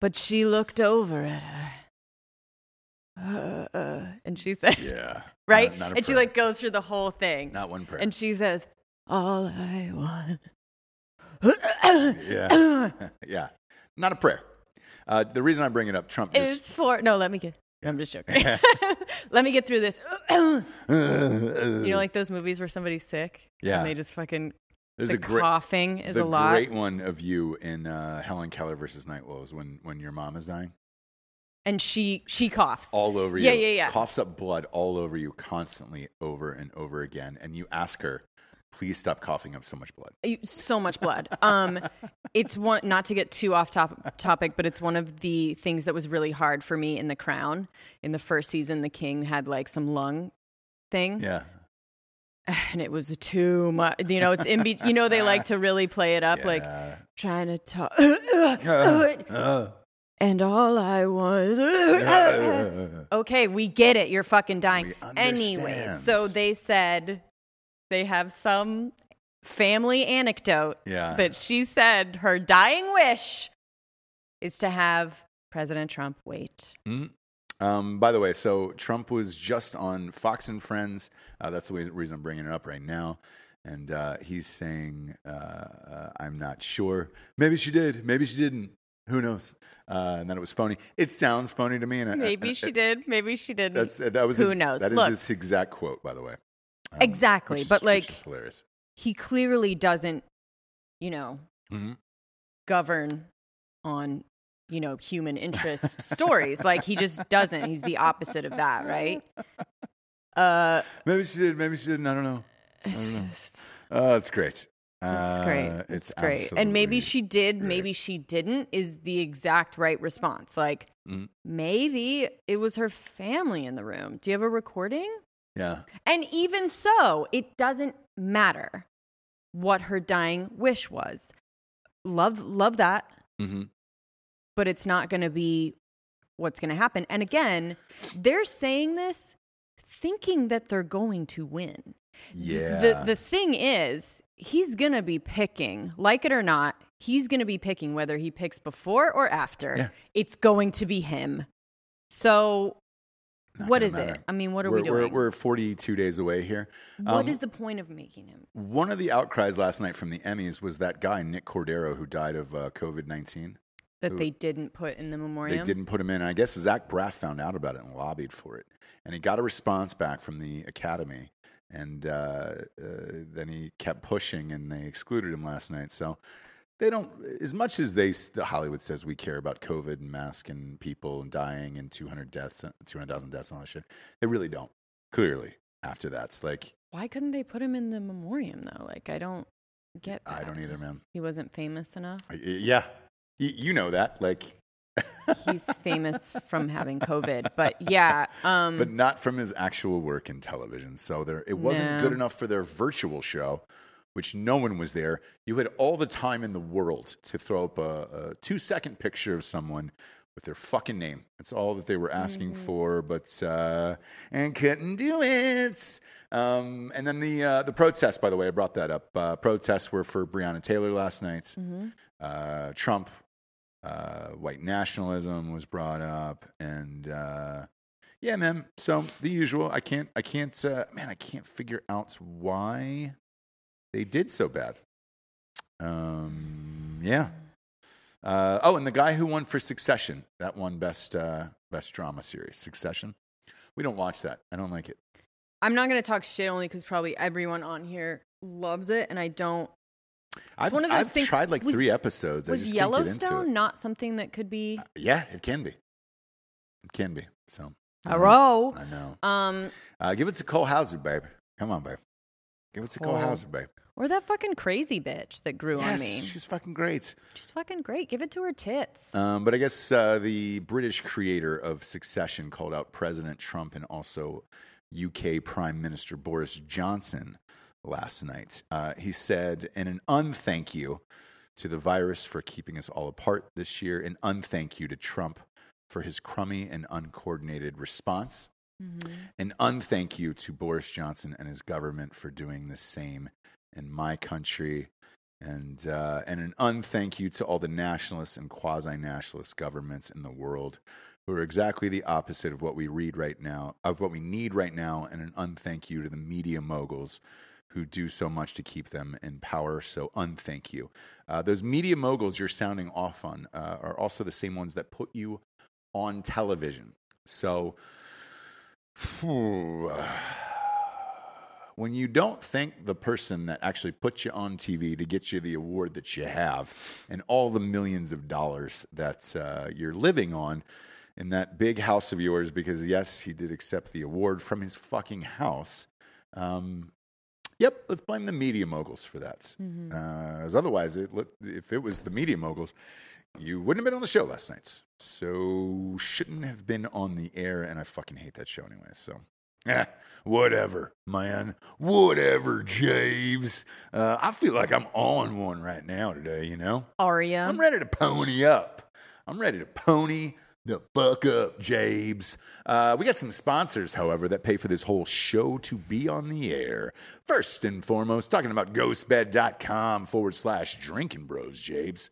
But she looked over at her. And she said, yeah, right? Not a prayer. She like goes through the whole thing. Not one prayer. And she says, all I want. Yeah. Not a prayer. The reason I bring it up, Trump is for... No, let me get... I'm just joking. Let me get through this. Like those movies where somebody's sick? Yeah. And they just fucking... There's coughing is a lot. There's a great one of you in Helen Keller versus Night Wolves when your mom is dying. And she coughs. All over you. Yeah. Coughs up blood all over you constantly over and over again. And you ask her, please stop coughing up so much blood. So much blood. It's one, not to get too off topic, but it's one of the things that was really hard for me in The Crown. In the first season, the king had like some lung thing. Yeah. And it was too much. It's in between. They like to really play it up, like trying to talk. And all I was. Okay, we get it. You're fucking dying. Anyway, so they said. They have some family anecdote that she said her dying wish is to have President Trump wait. Mm-hmm. By the way, so Trump was just on Fox and Friends. That's the reason I'm bringing it up right now. And he's saying, I'm not sure. Maybe she did. Maybe she didn't. Who knows? And then it was phony. It sounds phony to me. And maybe she did. Maybe she didn't. Who knows? That is his exact quote, by the way. Exactly. But like, hilarious. He clearly doesn't you know, govern on, you know, human interest stories. Like, he just doesn't. He's the opposite of that, right? Maybe she did. Maybe she didn't. I don't know. It's great. It's great. It's great. And maybe she did. Great. Maybe she didn't is the exact right response. Like, maybe it was her family in the room. Do you have a recording? Yeah. And even so, it doesn't matter what her dying wish was. Love that. But it's not going to be what's going to happen. And again, they're saying this thinking that they're going to win. Yeah. The thing is, he's going to be picking, like it or not, he's going to be picking whether he picks before or after. Yeah. It's going to be him. So what is it? I mean, what are we doing? We're 42 days away here. What is the point of making him? One of the outcries last night from the Emmys was that guy, Nick Cordero, who died of COVID-19. That they didn't put in the memoriam? They didn't put him in. And I guess Zach Braff found out about it and lobbied for it. And he got a response back from the Academy. And then he kept pushing, and they excluded him last night. So they don't, as much as Hollywood says we care about COVID and masks and people and dying and 200,000 deaths and all that shit, they really don't. Clearly, after that, it's like, why couldn't they put him in the memoriam though? Like, I don't get that. I don't either, man. He wasn't famous enough. Yeah, you know that, like. He's famous from having COVID, but yeah. But not from his actual work in television. So it wasn't good enough for their virtual show, which no one was there. You had all the time in the world to throw up a 2-second picture of someone with their fucking name. That's all that they were asking for, but and couldn't do it. And then the protests, by the way, I brought that up. Protests were for Breonna Taylor last night. Trump. White nationalism was brought up, and yeah, man. So the usual. I can't figure out why they did so bad. Yeah. And the guy who won for Succession, that won best drama series, Succession. We don't watch that. I don't like it. I'm not gonna talk shit only because probably everyone on here loves it, and I don't. I've tried like 3 episodes. Was Yellowstone not something that could be? Yeah, it can be. It can be. So. Hello. I know. Give it to Cole Hauser, babe. Come on, babe. Give it to Cole Hauser, babe. Or that fucking crazy bitch that grew on me. She's fucking great. She's fucking great. Give it to her tits. But I guess the British creator of Succession called out President Trump and also UK Prime Minister Boris Johnson last night. He said, in an unthank you to the virus for keeping us all apart this year, an unthank you to Trump for his crummy and uncoordinated response, an unthank you to Boris Johnson and his government for doing the same in my country, and an unthank you to all the nationalist and quasi-nationalist governments in the world who are exactly the opposite of what we read right now, of what we need right now, and an unthank you to the media moguls who do so much to keep them in power, so unthank you. Those media moguls you're sounding off on are also the same ones that put you on television. So when you don't thank the person that actually put you on TV to get you the award that you have and all the millions of dollars that you're living on in that big house of yours, because, yes, he did accept the award from his fucking house, yep, let's blame the media moguls for that. As otherwise, if it was the media moguls, you wouldn't have been on the show last night. So shouldn't have been on the air, and I fucking hate that show anyway. So whatever, man. Whatever, Javes. I feel like I'm on one right now today, you know? Aria. I'm ready to pony up. I'm ready to pony the fuck up, Jabes. We got some sponsors, however, that pay for this whole show to be on the air. First and foremost, talking about ghostbed.com/Drinkin' Bros, Jabes.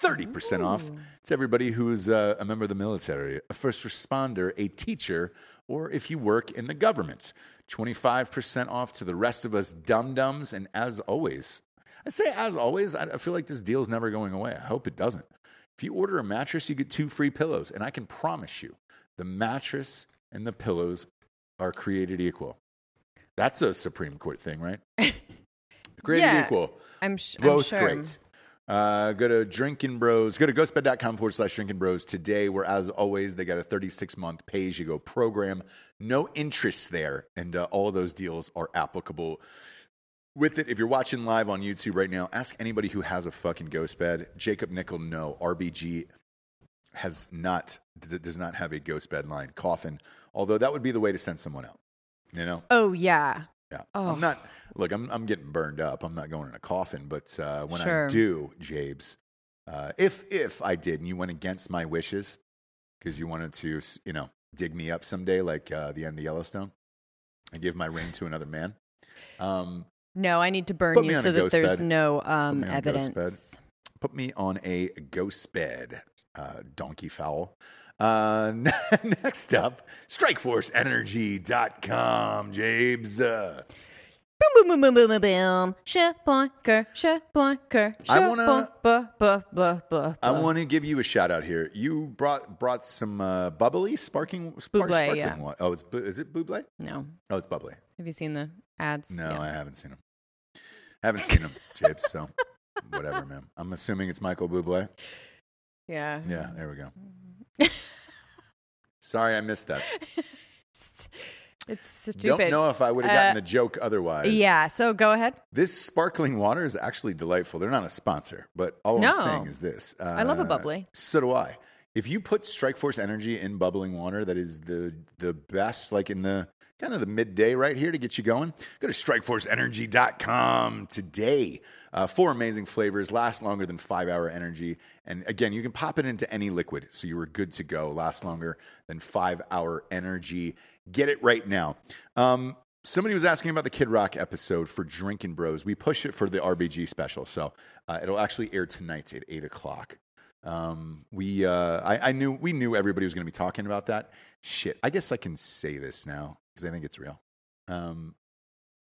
30% off. It's everybody who is a member of the military, a first responder, a teacher, or if you work in the government. 25% off to the rest of us dum-dums. And as always, I say as always, I feel like this deal's never going away. I hope it doesn't. If you order a mattress, you get 2 free pillows. And I can promise you, the mattress and the pillows are created equal. That's a Supreme Court thing, right? Created equal. I'm sure. Both greats. Go to Drinkin' Bros. Go to ghostbed.com/Drinkin' Bros today, where, as always, they got a 36-month pay-as-you-go program. No interest there, and all of those deals are applicable with it. If you're watching live on YouTube right now, ask anybody who has a fucking ghost bed. Jacob Nickel, no. RBG does not have a ghost bed line. Coffin, although that would be the way to send someone out, you know? Oh, yeah. Yeah. Oh. I'm not... Look, I'm getting burned up. I'm not going in a coffin, but when sure. I do, Jabes, if I did and you went against my wishes because you wanted to, you know, dig me up someday like the end of Yellowstone and give my ring to another man. No, I need to burn you so that there's no evidence. Put me on a ghost bed, donkey fowl. Next up, StrikeforceEnergy.com, Jabes. Boom, boom, boom, boom, boom, boom. I want to give you a shout out here. You brought some bubbly, sparkling yeah. One. Oh, is it Buble? No. Oh, it's bubbly. Have you seen the ads? No, yeah. I haven't seen them. Jabes, so whatever, man. I'm assuming it's Michael Buble. Yeah. Yeah, there we go. Sorry, I missed that. It's stupid. Don't know if I would have gotten the joke otherwise. Yeah, so go ahead. This sparkling water is actually delightful. They're not a sponsor, but all I'm saying is this. I love a bubbly. So do I. If you put Strikeforce Energy in bubbling water, that is the best, like in the kind of the midday right here to get you going. Go to StrikeforceEnergy.com today. 4 amazing flavors, last longer than 5-hour energy. And again, you can pop it into any liquid, so you are good to go. Last longer than 5-hour energy. Get it right now. Somebody was asking about the Kid Rock episode for Drinkin' Bros. We push it for the RBG special, so it'll actually air tonight at 8:00. We knew everybody was going to be talking about that shit. I guess I can say this now because I think it's real.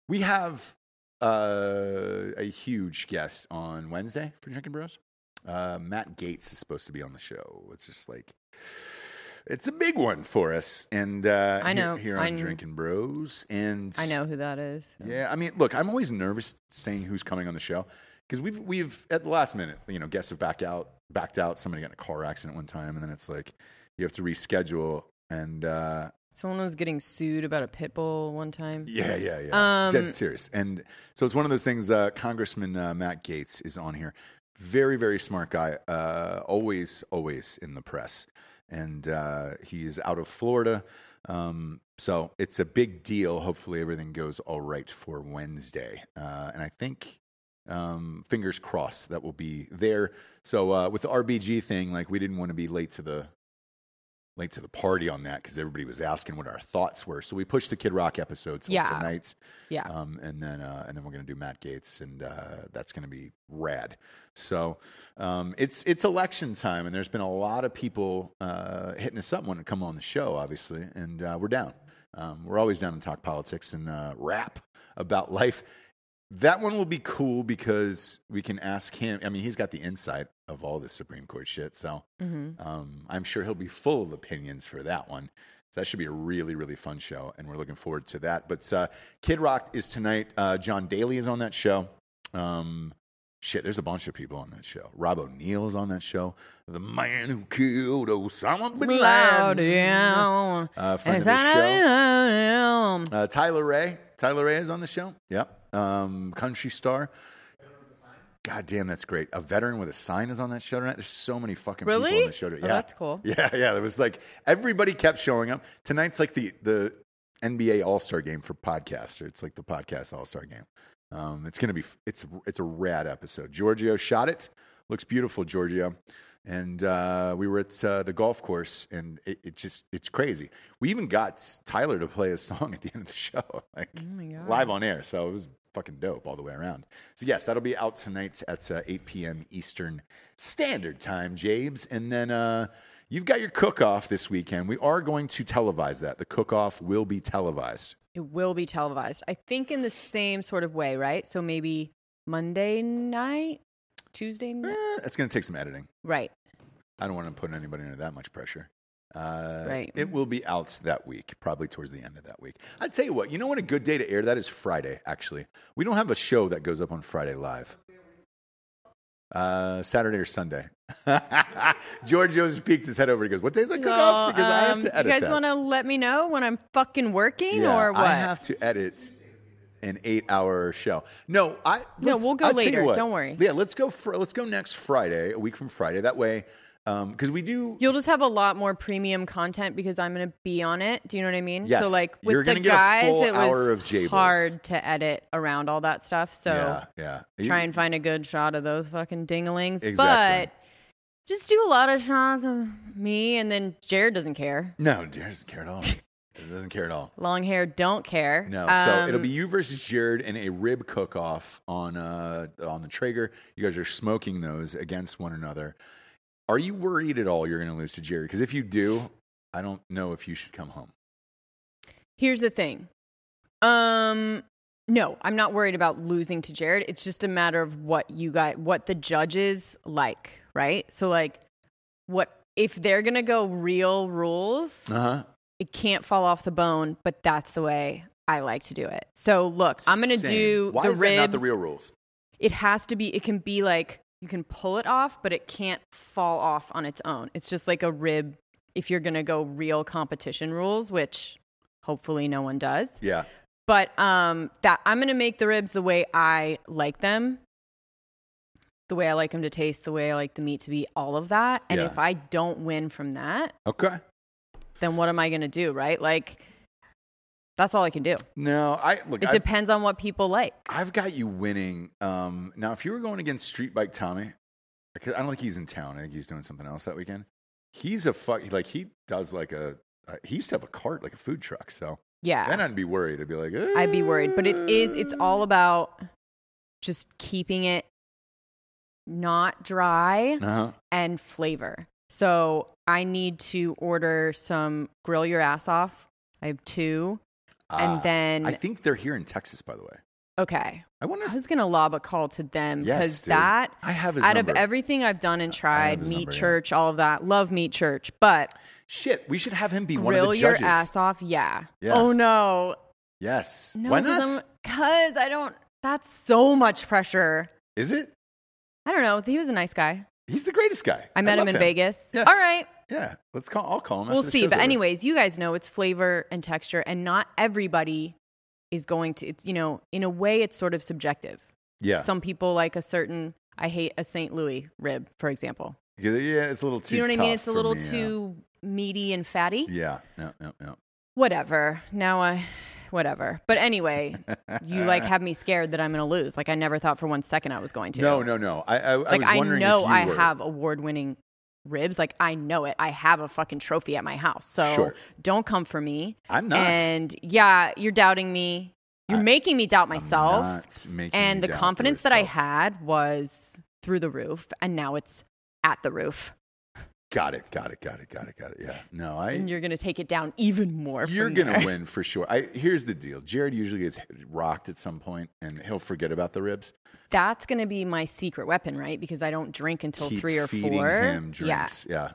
We have a huge guest on Wednesday for Drinkin' Bros. Matt Gaetz is supposed to be on the show. It's just like. It's a big one for us, and I know. Here on Drinkin' Bros. And I know who that is. So. Yeah, I mean, look, I'm always nervous saying who's coming on the show because we've at the last minute, you know, guests have backed out. Somebody got in a car accident one time, and then it's like you have to reschedule. And someone was getting sued about a pit bull one time. Yeah, dead serious. And so it's one of those things. Congressman Matt Gaetz is on here. Very, very smart guy. Always in the press. And he's out of Florida. So it's a big deal. Hopefully everything goes all right for Wednesday. And I think, fingers crossed, that will be there. So with the RBG thing, like we didn't want to be late to the party on that because everybody was asking what our thoughts were. So we pushed the Kid Rock episode till tonight. Yeah. And then we're going to do Matt Gaetz, and that's going to be rad. So it's election time, and there's been a lot of people hitting us up wanting to come on the show, obviously, and we're down. We're always down to talk politics and rap about life. That one will be cool because we can ask him. I mean, he's got the insight of all this Supreme Court shit. So I'm sure he'll be full of opinions for that one. So that should be a really, really fun show. And we're looking forward to that. But Kid Rock is tonight. John Daly is on that show. There's a bunch of people on that show. Rob O'Neill is on that show. The man who killed Osama bin Laden. Friend of the show. Tyler Ray is on the show. Yep. Country star. God damn, that's great. A veteran with a sign is on that show tonight. There's so many fucking people on the show tonight. Yeah, that's cool. Yeah. There was like everybody kept showing up. Tonight's like the NBA All-Star Game for podcasts. It's like the podcast All-Star Game. It's gonna be it's a rad episode. Giorgio shot it. Looks beautiful, Giorgio. And we were at the golf course, and it's crazy. We even got Tyler to play a song at the end of the show, like live on air. So it was fucking dope all the way around. So yes, that'll be out tonight at 8 p.m. Eastern Standard Time, Jabes. And then you've got your cook-off this weekend. We are going to televise that. The cook-off will be televised. It will be televised. I think in the same sort of way, right? So maybe Monday night? Tuesday night? It's going to take some editing. Right. I don't want to put anybody under that much pressure. Right. It will be out that week, probably towards the end of that week. I tell you what, you know when a good day to air that is Friday, actually. We don't have a show that goes up on Friday live. Saturday or Sunday. Giorgio's peeked his head over. He goes, what days I cook off? Because I have to edit. You guys want to let me know when I'm fucking working or what? I have to edit an 8-hour show. We'll go later. Don't worry. Yeah, let's go next Friday, a week from Friday. That way, because we do. You'll just have a lot more premium content because I'm going to be on it. Do you know what I mean? Yes. So like with the guys, it was hard to edit around all that stuff. So yeah. Try and find a good shot of those fucking dinglings. Exactly. But just do a lot of shots of me, and then Jared doesn't care. No, Jared doesn't care at all. It doesn't care at all. Long hair, don't care. No, so it'll be you versus Jared in a rib cook-off on the Traeger. You guys are smoking those against one another. Are you worried at all you're going to lose to Jared? Because if you do, I don't know if you should come home. Here's the thing. No, I'm not worried about losing to Jared. It's just a matter of what the judges like, right? So like, what if they're going to go real rules? Uh-huh. It can't fall off the bone, but that's the way I like to do it. So look, I'm going to do the ribs. Why is that not the real rules? It has to be, it can be like, you can pull it off, but it can't fall off on its own. It's just like a rib if you're going to go real competition rules, which hopefully no one does. Yeah. But that I'm going to make the ribs the way I like them, the way I like them to taste, the way I like the meat to be, all of that. And if I don't win from that. Okay. Then what am I going to do, right? Like, that's all I can do. No, It depends on what people like. I've got you winning. Now, if you were going against Street Bike Tommy, because I don't think he's in town. I think he's doing something else that weekend. He's a he used to have a cart, like a food truck. So yeah, then I'd be worried. I'd be like, eh. I'd be worried. But it's all about just keeping it not dry and flavor. So I need to order some Grill Your Ass Off. I have two. And then I think they're here in Texas, by the way. Okay. I was going to lob a call to them because I have his number. Of everything I've done and tried, Meat Church, all of that. Love Meat Church. But shit, we should have him be one of the judges. Grill Your Ass Off. Yeah. Oh, no. Yes. No, why not? Because that's so much pressure. Is it? I don't know. He was a nice guy. He's the greatest guy. I met him in Vegas. Yes. All right. Yeah. I'll call him. We'll see. But anyways, you guys know it's flavor and texture, and not everybody is going to, it's, you know, in a way it's sort of subjective. Yeah. Some people like I hate a St. Louis rib, for example. Yeah. It's a little too, you know what I mean? It's a little too meaty and fatty. Yeah. No. Whatever. Now whatever. But anyway, you like have me scared that I'm going to lose. Like I never thought for one second I was going to. No. I like, was wondering I know if you I were. Have award-winning ribs. Like I know it. I have a fucking trophy at my house. So don't come for me. I'm not. And yeah, you're doubting me. You're making me doubt myself. I'm not making and the doubt confidence that I had was through the roof, and now it's at the roof. Got it. Yeah. No, and you're going to take it down even more. You're going to win for sure. Here's the deal. Jared usually gets rocked at some point, and he'll forget about the ribs. That's going to be my secret weapon, right? Because I don't drink until 3 or 4. Feeding him drinks. Yeah.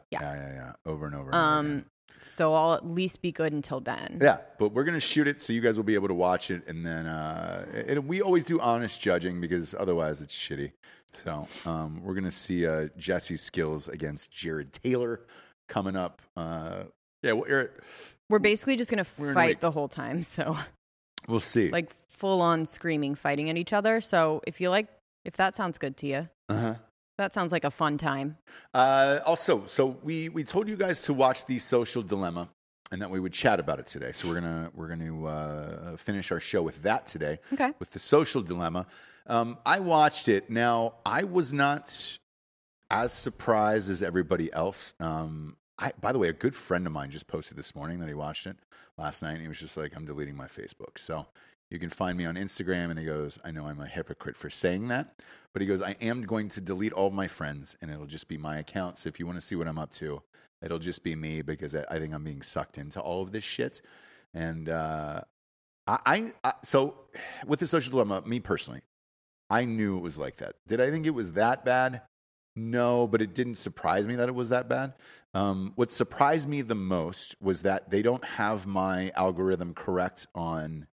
Over and over. So I'll at least be good until then. Yeah, but we're going to shoot it so you guys will be able to watch it, and then we always do honest judging because otherwise it's shitty. So we're going to see Jesse's skills against Jared Taylor coming up. We'll air it. We're basically just going to fight the whole time. So we'll see. Like full on screaming, fighting at each other. So if that sounds good to you. Uh-huh. That sounds like a fun time. Also, so we told you guys to watch The Social Dilemma, and that we would chat about it today. So we're gonna finish our show with that today. Okay. With The Social Dilemma, I watched it. Now I was not as surprised as everybody else. By the way, a good friend of mine just posted this morning that he watched it last night, and he was just like, "I'm deleting my Facebook." So. You can find me on Instagram, and he goes, I know I'm a hypocrite for saying that, but he goes, I am going to delete all of my friends, and it'll just be my account. So if you want to see what I'm up to, it'll just be me, because I think I'm being sucked into all of this shit. And so with The Social Dilemma, me personally, I knew it was like that. Did I think it was that bad? No, but it didn't surprise me that it was that bad. What surprised me the most was that they don't have my algorithm correct on,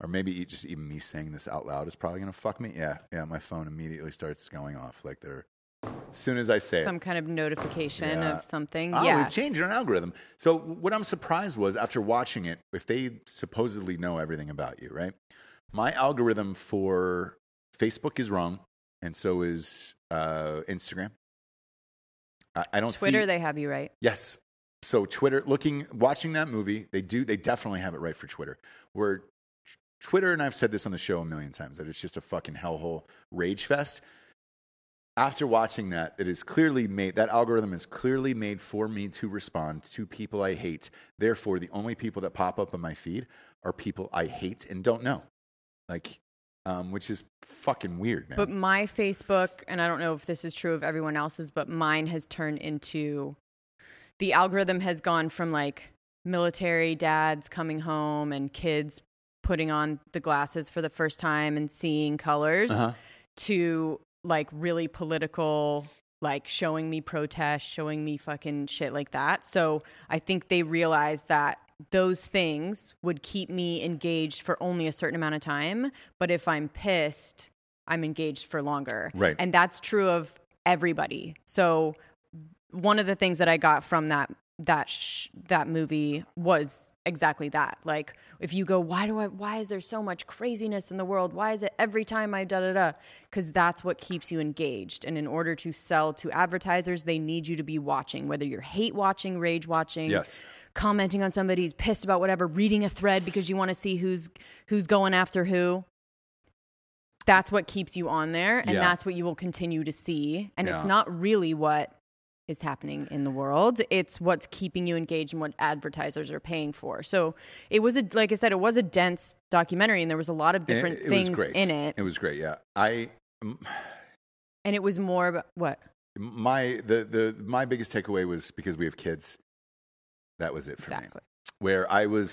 or maybe just even me saying this out loud is probably going to fuck me. Yeah, my phone immediately starts going off like they're, as soon as I say some kind of notification of something. Oh, yeah, we've changed our algorithm. So what I'm surprised was after watching it, if they supposedly know everything about you, right? My algorithm for Facebook is wrong, and so is Instagram. I don't Twitter, see... they have you right. Yes. So Twitter, watching that movie, they definitely have it right for Twitter. Where Twitter, and I've said this on the show a million times, that it's just a fucking hellhole rage fest. After watching that, that algorithm is clearly made for me to respond to people I hate. Therefore, the only people that pop up on my feed are people I hate and don't know. Which is fucking weird, man. But my Facebook, and I don't know if this is true of everyone else's, but mine has turned into, the algorithm has gone from like military dads coming home and kids putting on the glasses for the first time and seeing colors to like really political, like showing me protests, showing me fucking shit like that. So I think they realized that those things would keep me engaged for only a certain amount of time. But if I'm pissed, I'm engaged for longer. Right. And that's true of everybody. So one of the things that I got from that movie was exactly that. Like, if you go, why is there so much craziness in the world? Why is it every time I da-da-da? Because that's what keeps you engaged. And in order to sell to advertisers, they need you to be watching, whether you're hate watching, rage watching, commenting on somebody's pissed about whatever, reading a thread because you want to see who's going after who. That's what keeps you on there. And that's what you will continue to see. And it's not really what is happening in the world. It's what's keeping you engaged and what advertisers are paying for. So it was like I said, it was a dense documentary, and there was a lot of different things in it. It was great. Yeah. And it was more about what? My biggest takeaway was, because we have kids, that was it for me. Where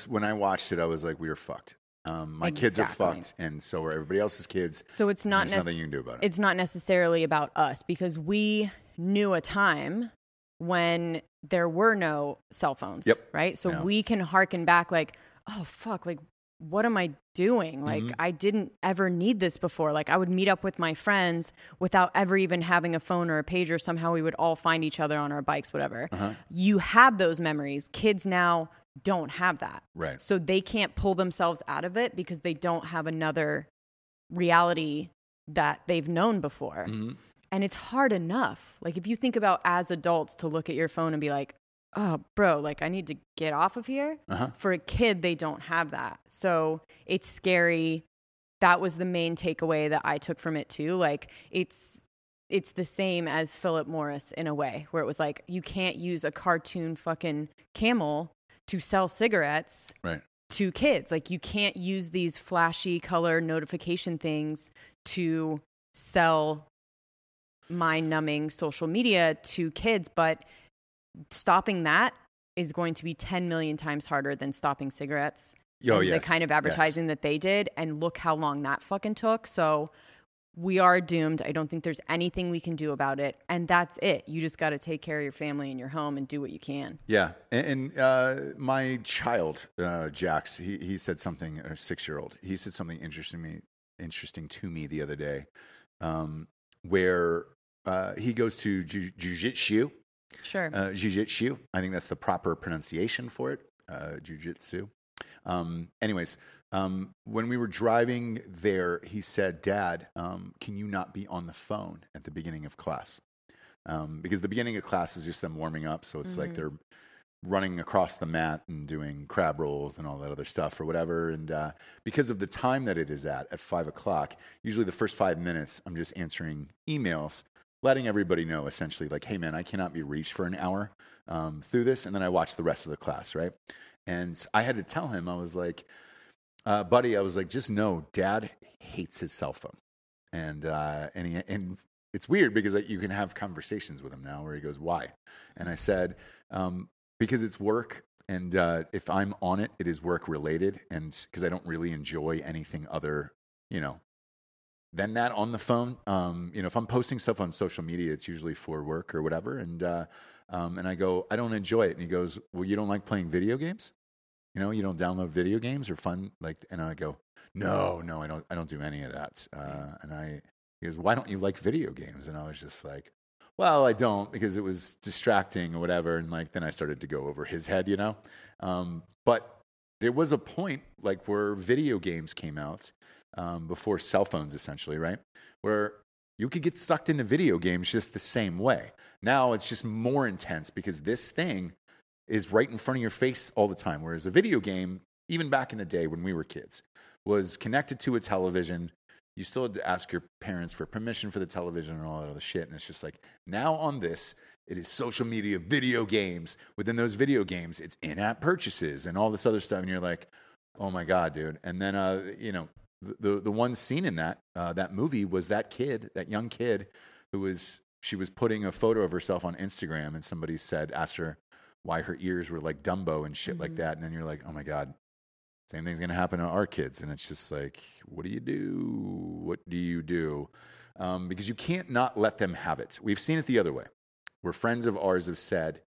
when I watched it, I was like, we are fucked. My kids are fucked, and so are everybody else's kids. So it's not nothing you can do about it. It's not necessarily about us, because we knew a time when there were no cell phones, right? So we can harken back like, oh, fuck, like, what am I doing? Like, I didn't ever need this before. Like, I would meet up with my friends without ever even having a phone or a pager. Somehow we would all find each other on our bikes, whatever. You have those memories. Kids now don't have that. Right. So they can't pull themselves out of it because they don't have another reality that they've known before. And it's hard enough. Like, if you think about as adults to look at your phone and be like, oh, bro, like, I need to get off of here. For a kid, they don't have that. So it's scary. That was the main takeaway that I took from it, too. Like, it's the same as Philip Morris in a way, where it was like, you can't use a cartoon fucking camel to sell cigarettes. Right. To kids. Like, you can't use these flashy color notification things to sell mind-numbing social media to kids, but stopping that is going to be 10 million times harder than stopping cigarettes. The kind of advertising that they did, and look how long that fucking took. So we are doomed. I don't think there's anything we can do about it, and that's it. You just got to take care of your family and your home and do what you can. Yeah, and my child, Jax, he said something, a 6-year-old, he said something interesting to me the other day, where he goes to jiu-jitsu. Sure. Jiu-jitsu. I think that's the proper pronunciation for it. Jiu-jitsu. Anyways, when we were driving there, he said, Dad, can you not be on the phone at the beginning of class? Because the beginning of class is just them warming up. So it's like they're running across the mat and doing crab rolls and all that other stuff or whatever. And because of the time that it is at 5 o'clock, usually the first 5 minutes, I'm just answering emails, letting everybody know essentially like, hey man, I cannot be reached for an hour through this. And then I watch the rest of the class, right? And I had to tell him, I was like, buddy, I was like, just know Dad hates his cell phone. And it's weird because like, you can have conversations with him now where he goes, why? And I said, because it's work. And if I'm on it, it is work related. And because I don't really enjoy anything other, than that on the phone. You know, if I'm posting stuff on social media, it's usually for work or whatever. And I go, I don't enjoy it. And he goes, well, you don't like playing video games? You know, you don't download video games or fun. Like, and I go, no, I don't do any of that. He goes, why don't you like video games? And I was just like, well, I don't, because it was distracting or whatever. And like, then I started to go over his head, you know? But there was a point like where video games came out before cell phones, essentially, right? Where you could get sucked into video games just the same way. Now it's just more intense because this thing is right in front of your face all the time. Whereas a video game, even back in the day when we were kids, was connected to a television. You still had to ask your parents for permission for the television and all that other shit. And it's just like, now on this, it is social media, video games. Within those video games, it's in-app purchases and all this other stuff. And you're like, oh my God, dude. And then, you know, the one scene in that that movie was that kid, that young kid who was, she was putting a photo of herself on Instagram, and somebody said, asked her why her ears were like Dumbo and shit like that. And then you're like, oh my God, same thing's going to happen to our kids. And it's just like, what do you do? What do you do? Because you can't not let them have it. We've seen it the other way, where friends of ours have said,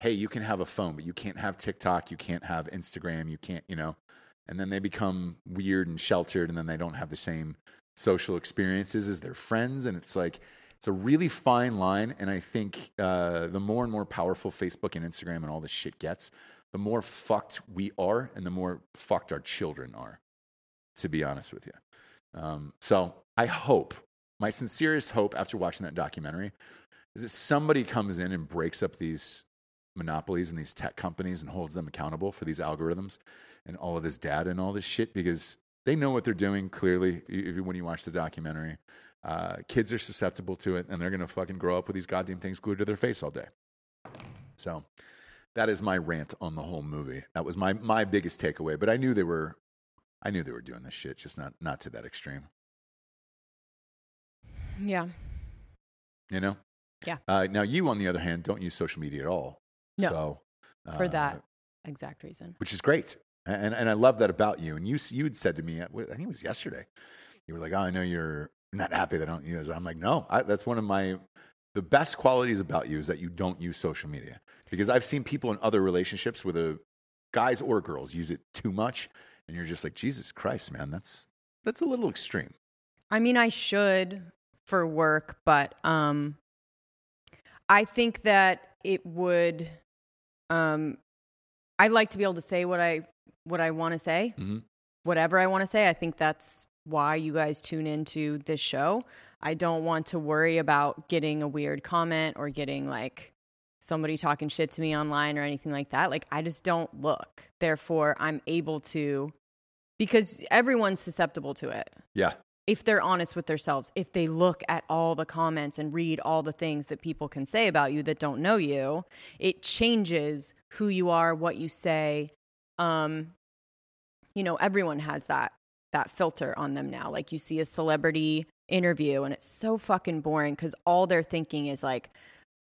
hey, you can have a phone, but you can't have TikTok, you can't have Instagram, you can't, you know, and then they become weird and sheltered, and then they don't have the same social experiences as their friends. And it's like, it's a really fine line. And I think the more and more powerful Facebook and Instagram and all this shit gets, the more fucked we are and the more fucked our children are, to be honest with you. So I hope, my sincerest hope after watching that documentary, is that somebody comes in and breaks up these monopolies and these tech companies and holds them accountable for these algorithms and all of this data and all this shit, because they know what they're doing, clearly, when you watch the documentary. Kids are susceptible to it, and they're going to fucking grow up with these goddamn things glued to their face all day. So that is my rant on the whole movie. That was my biggest takeaway, but I knew they were doing this shit, just not to that extreme. Yeah. You know? Yeah. Now you, on the other hand, don't use social media at all. No. So, for that exact reason. Which is great. And I love that about you. And you'd said to me, I think it was yesterday, you were like, oh, I know you're not happy that I don't use it. I'm like, no, that's one of the best qualities about you, is that you don't use social media. Because I've seen people in other relationships with guys or girls use it too much. And you're just like, Jesus Christ, man, that's a little extreme. I mean, I should for work, but I think that it would, I like to be able to say what I want to say, whatever I want to say. I think that's why you guys tune into this show. I don't want to worry about getting a weird comment or getting like somebody talking shit to me online or anything like that. Like, I just don't look. Therefore, I'm able to, because everyone's susceptible to it. Yeah. If they're honest with themselves, if they look at all the comments and read all the things that people can say about you that don't know you, it changes who you are, what you say. You know, everyone has that filter on them now. Like, you see a celebrity interview and it's so fucking boring because all they're thinking is like,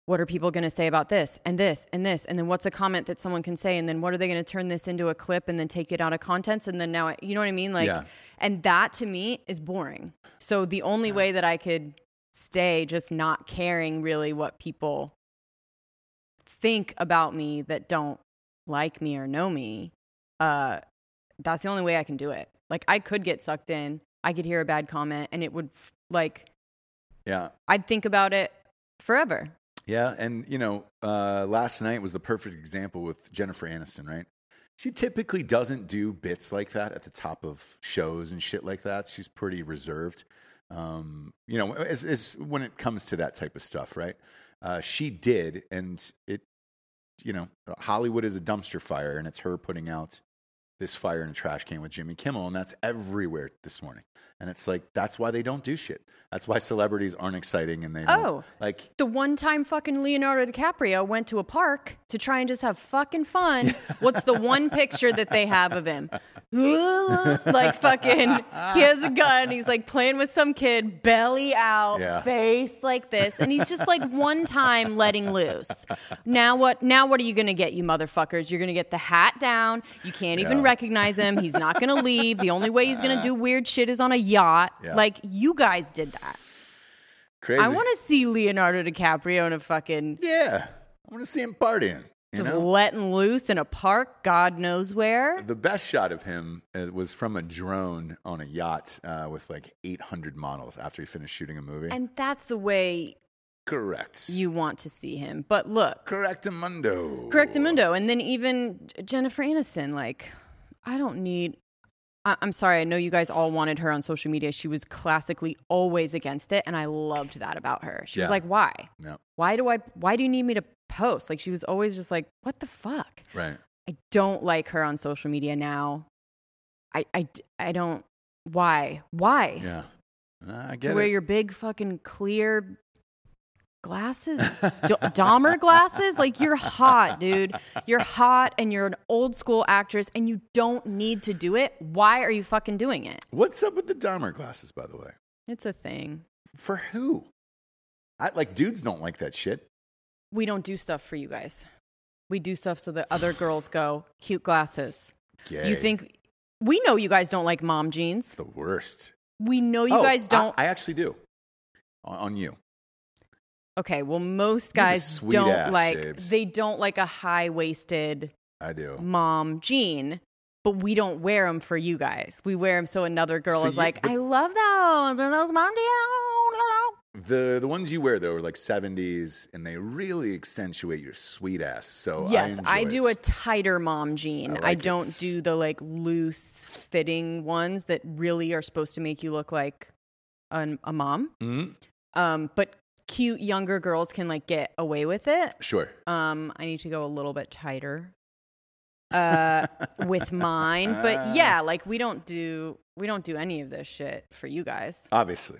what are people going to say about this and this and this? And then what's a comment that someone can say? And then what are they going to turn this into a clip and then take it out of contents? And then now, you know what I mean? Like, yeah. And that to me is boring. So the only way that I could stay just not caring really what people think about me that don't like me or know me, that's the only way I can do it. Like, I could get sucked in. I could hear a bad comment and it would I'd think about it forever. Yeah, and you know, last night was the perfect example with Jennifer Aniston, right? She typically doesn't do bits like that at the top of shows and shit like that. She's pretty reserved, you know, as when it comes to that type of stuff, right? She did, and it, you know, Hollywood is a dumpster fire, and it's her putting out this fire in a trash can with Jimmy Kimmel, and that's everywhere this morning. And it's like, that's why they don't do shit. That's why celebrities aren't exciting, and they don't, like the one time fucking Leonardo DiCaprio went to a park to try and just have fucking fun. What's the one picture that they have of him? Like, fucking, he has a gun, he's like playing with some kid, belly out, face like this, and he's just like one time letting loose. Now what are you gonna get, you motherfuckers? You're gonna get the hat down, you can't even recognize recognize him. He's not going to leave. The only way he's going to do weird shit is on a yacht. Yeah. Like, you guys did that. Crazy. I want to see Leonardo DiCaprio in a fucking... Yeah. I want to see him partying. Just letting loose in a park, God knows where. The best shot of him was from a drone on a yacht with like 800 models after he finished shooting a movie. And that's the way... Correct. You want to see him. But look. Correctamundo. Correctamundo. And then even Jennifer Aniston, like, I don't need... I'm sorry. I know you guys all wanted her on social media. She was classically always against it, and I loved that about her. She was like, "Why? No. Why do you need me to post?" Like, she was always just like, "What the fuck?" Right. I don't like her on social media now. I don't. Why? Yeah. I get it. To wear your big fucking clear glasses, Dahmer glasses. Like, you're hot, dude. You're hot, and you're an old school actress, and you don't need to do it. Why are you fucking doing it? What's up with the Dahmer glasses, by the way? It's a thing. For who? Dudes don't like that shit. We don't do stuff for you guys. We do stuff so that other girls go, cute glasses. Gay. You think we know you guys don't like mom jeans? The worst. We know you guys don't. I actually do. On you. Okay, well, most guys don't like, shapes. They don't like a high-waisted mom jean, but we don't wear them for you guys. We wear them so another girl is like, I love those. Are those mom jeans? The ones you wear, though, are like 70s, and they really accentuate your sweet ass. So yes, I do a tighter mom jean. I don't do the like loose-fitting ones that really are supposed to make you look like a mom. Mm-hmm. But cute younger girls can like get away with it. Sure. I need to go a little bit tighter with mine, but yeah, like we don't do any of this shit for you guys. Obviously,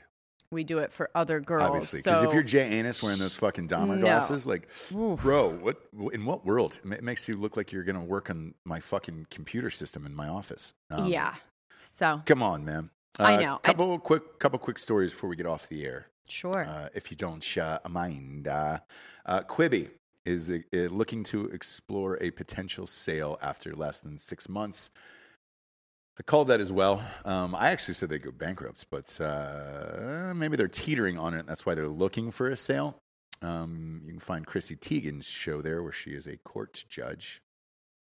we do it for other girls. Obviously, because if you're Jay Anis wearing those fucking Dahmer glasses, like, oof. Bro, what in what world? It makes you look like you're gonna work on my fucking computer system in my office. Yeah. So come on, man. I know. Couple quick stories before we get off the air. Sure. If you don't mind. Quibi is looking to explore a potential sale after less than 6 months. I called that as well. I actually said they go bankrupt, but maybe they're teetering on it, and that's why they're looking for a sale. You can find Chrissy Teigen's show there, where she is a court judge.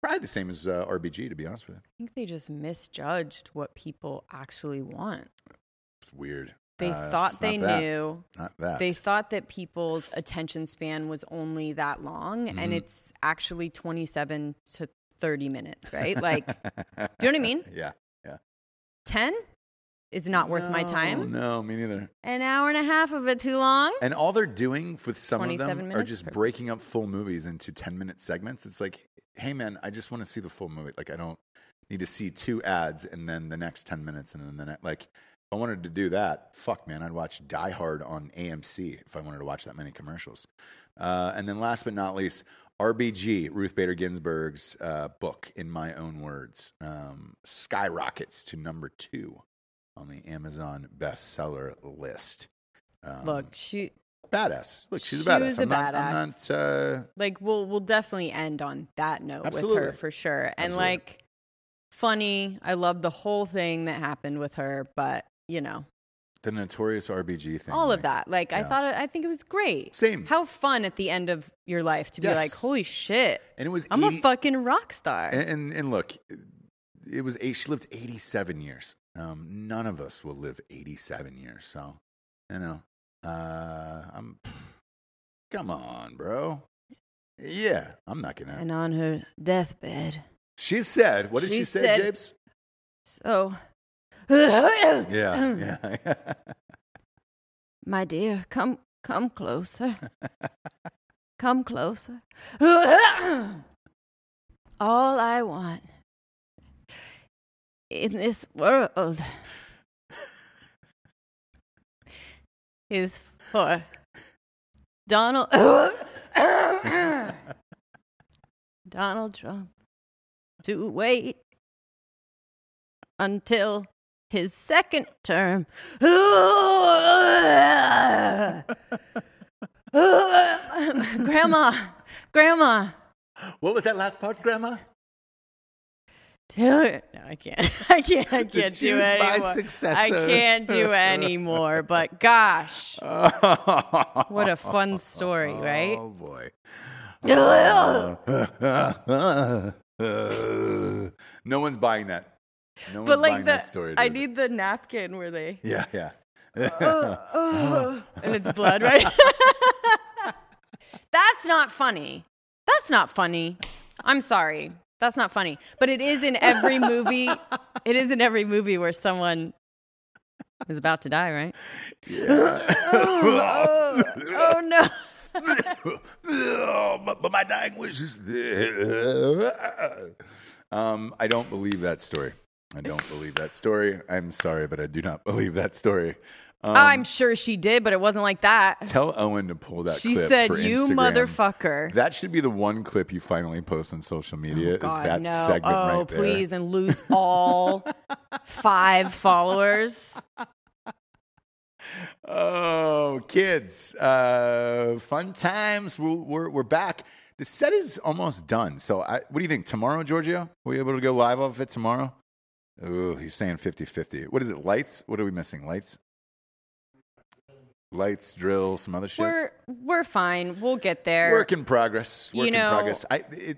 Probably the same as RBG, to be honest with you. I think they just misjudged what people actually want. It's weird. They thought they knew. Not that. They thought that people's attention span was only that long, and it's actually 27 to 30 minutes, right? Like, do you know what I mean? Yeah, yeah. 10 is not worth my time. No, me neither. An hour and a half of it too long. And all they're doing with some of them are just breaking up full movies into 10-minute segments. It's like, hey, man, I just want to see the full movie. Like, I don't need to see two ads and then the next 10 minutes and then the next, like... If I wanted to do that, fuck, man, I'd watch Die Hard on AMC if I wanted to watch that many commercials. And then last but not least, RBG, Ruth Bader Ginsburg's book, In My Own Words, skyrockets to number 2 on the Amazon bestseller list. She's a badass. I'm not like, we'll definitely end on that note. Absolutely. With her for sure. And absolutely. Like, funny. I love the whole thing that happened with her, but... You know, the Notorious RBG thing. All of that. Like, yeah. I think it was great. Same. How fun at the end of your life to be like, holy shit. And it was a fucking rock star. And look, it was she lived 87 years. None of us will live 87 years. So, you know, come on, bro. Yeah, I'm not gonna. And on her deathbed, she said, "What did she say, Japes?" So. Yeah. My dear, come closer. Come closer. All I want in this world is for Donald Trump to wait until his second term. Grandma. What was that last part, Grandma? No, I can't do it anymore. I can't do anymore. But gosh, what a fun story, right? Oh boy. No one's buying that. No one's buying that story. I need the napkin where they. Yeah, yeah. And it's blood, right? That's not funny. That's not funny. I'm sorry. That's not funny, but it is in every movie. It is in every movie where someone is about to die, right? Yeah. Oh no! But my dying wish is I don't believe that story. I don't believe that story. I'm sorry, but I do not believe that story. I'm sure she did, but it wasn't like that. Tell Owen to pull that clip for Instagram. She said, you motherfucker. That should be the one clip you finally post on social media. Oh, God, is that no. segment oh, right there. Oh, please, and lose all 5 followers. Oh, kids. Fun times. We're back. The set is almost done. So what do you think? Tomorrow, Giorgio? Will we able to go live off of it tomorrow? Ooh, he's saying 50-50. What is it? Lights? What are we missing? Lights? Lights, drill, some other shit. We're fine. We'll get there. Work in progress. Work in progress.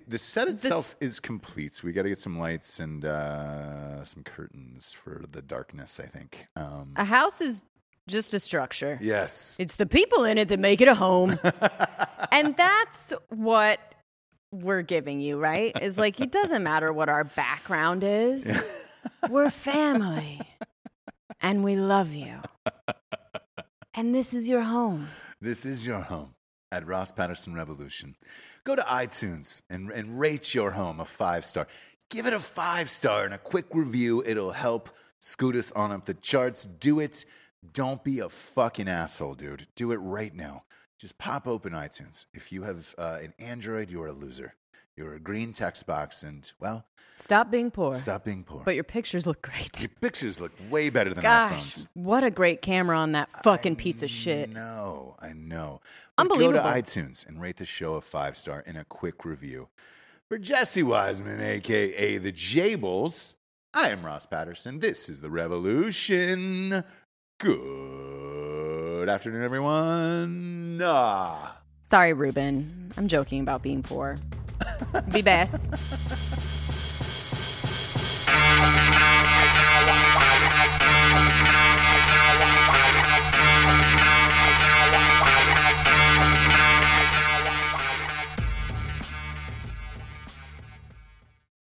The set itself is complete. So we got to get some lights and some curtains for the darkness, I think. A house is just a structure. Yes. It's the people in it that make it a home. And that's what we're giving you, right? It's like it doesn't matter what our background is. We're family. And we love you. And this is your home. This is your home at Ross Patterson Revolution. Go to iTunes and rate your home a 5-star. Give it a 5-star and a quick review. It'll help scoot us on up the charts. Do it. Don't be a fucking asshole, dude. Do it right now. Just pop open iTunes. If you have an Android, you're a loser. You're a green text box and, well... Stop being poor. Stop being poor. But your pictures look great. Your pictures look way better than our phones. Gosh, what a great camera on that fucking piece of shit. I know. Unbelievable. Go to iTunes and rate the show a 5-star in a quick review. For Jesse Wiseman, a.k.a. The Jables, I am Ross Patterson. This is The Revolution. Good afternoon, everyone. Sorry, Ruben. I'm joking about being poor. Be best.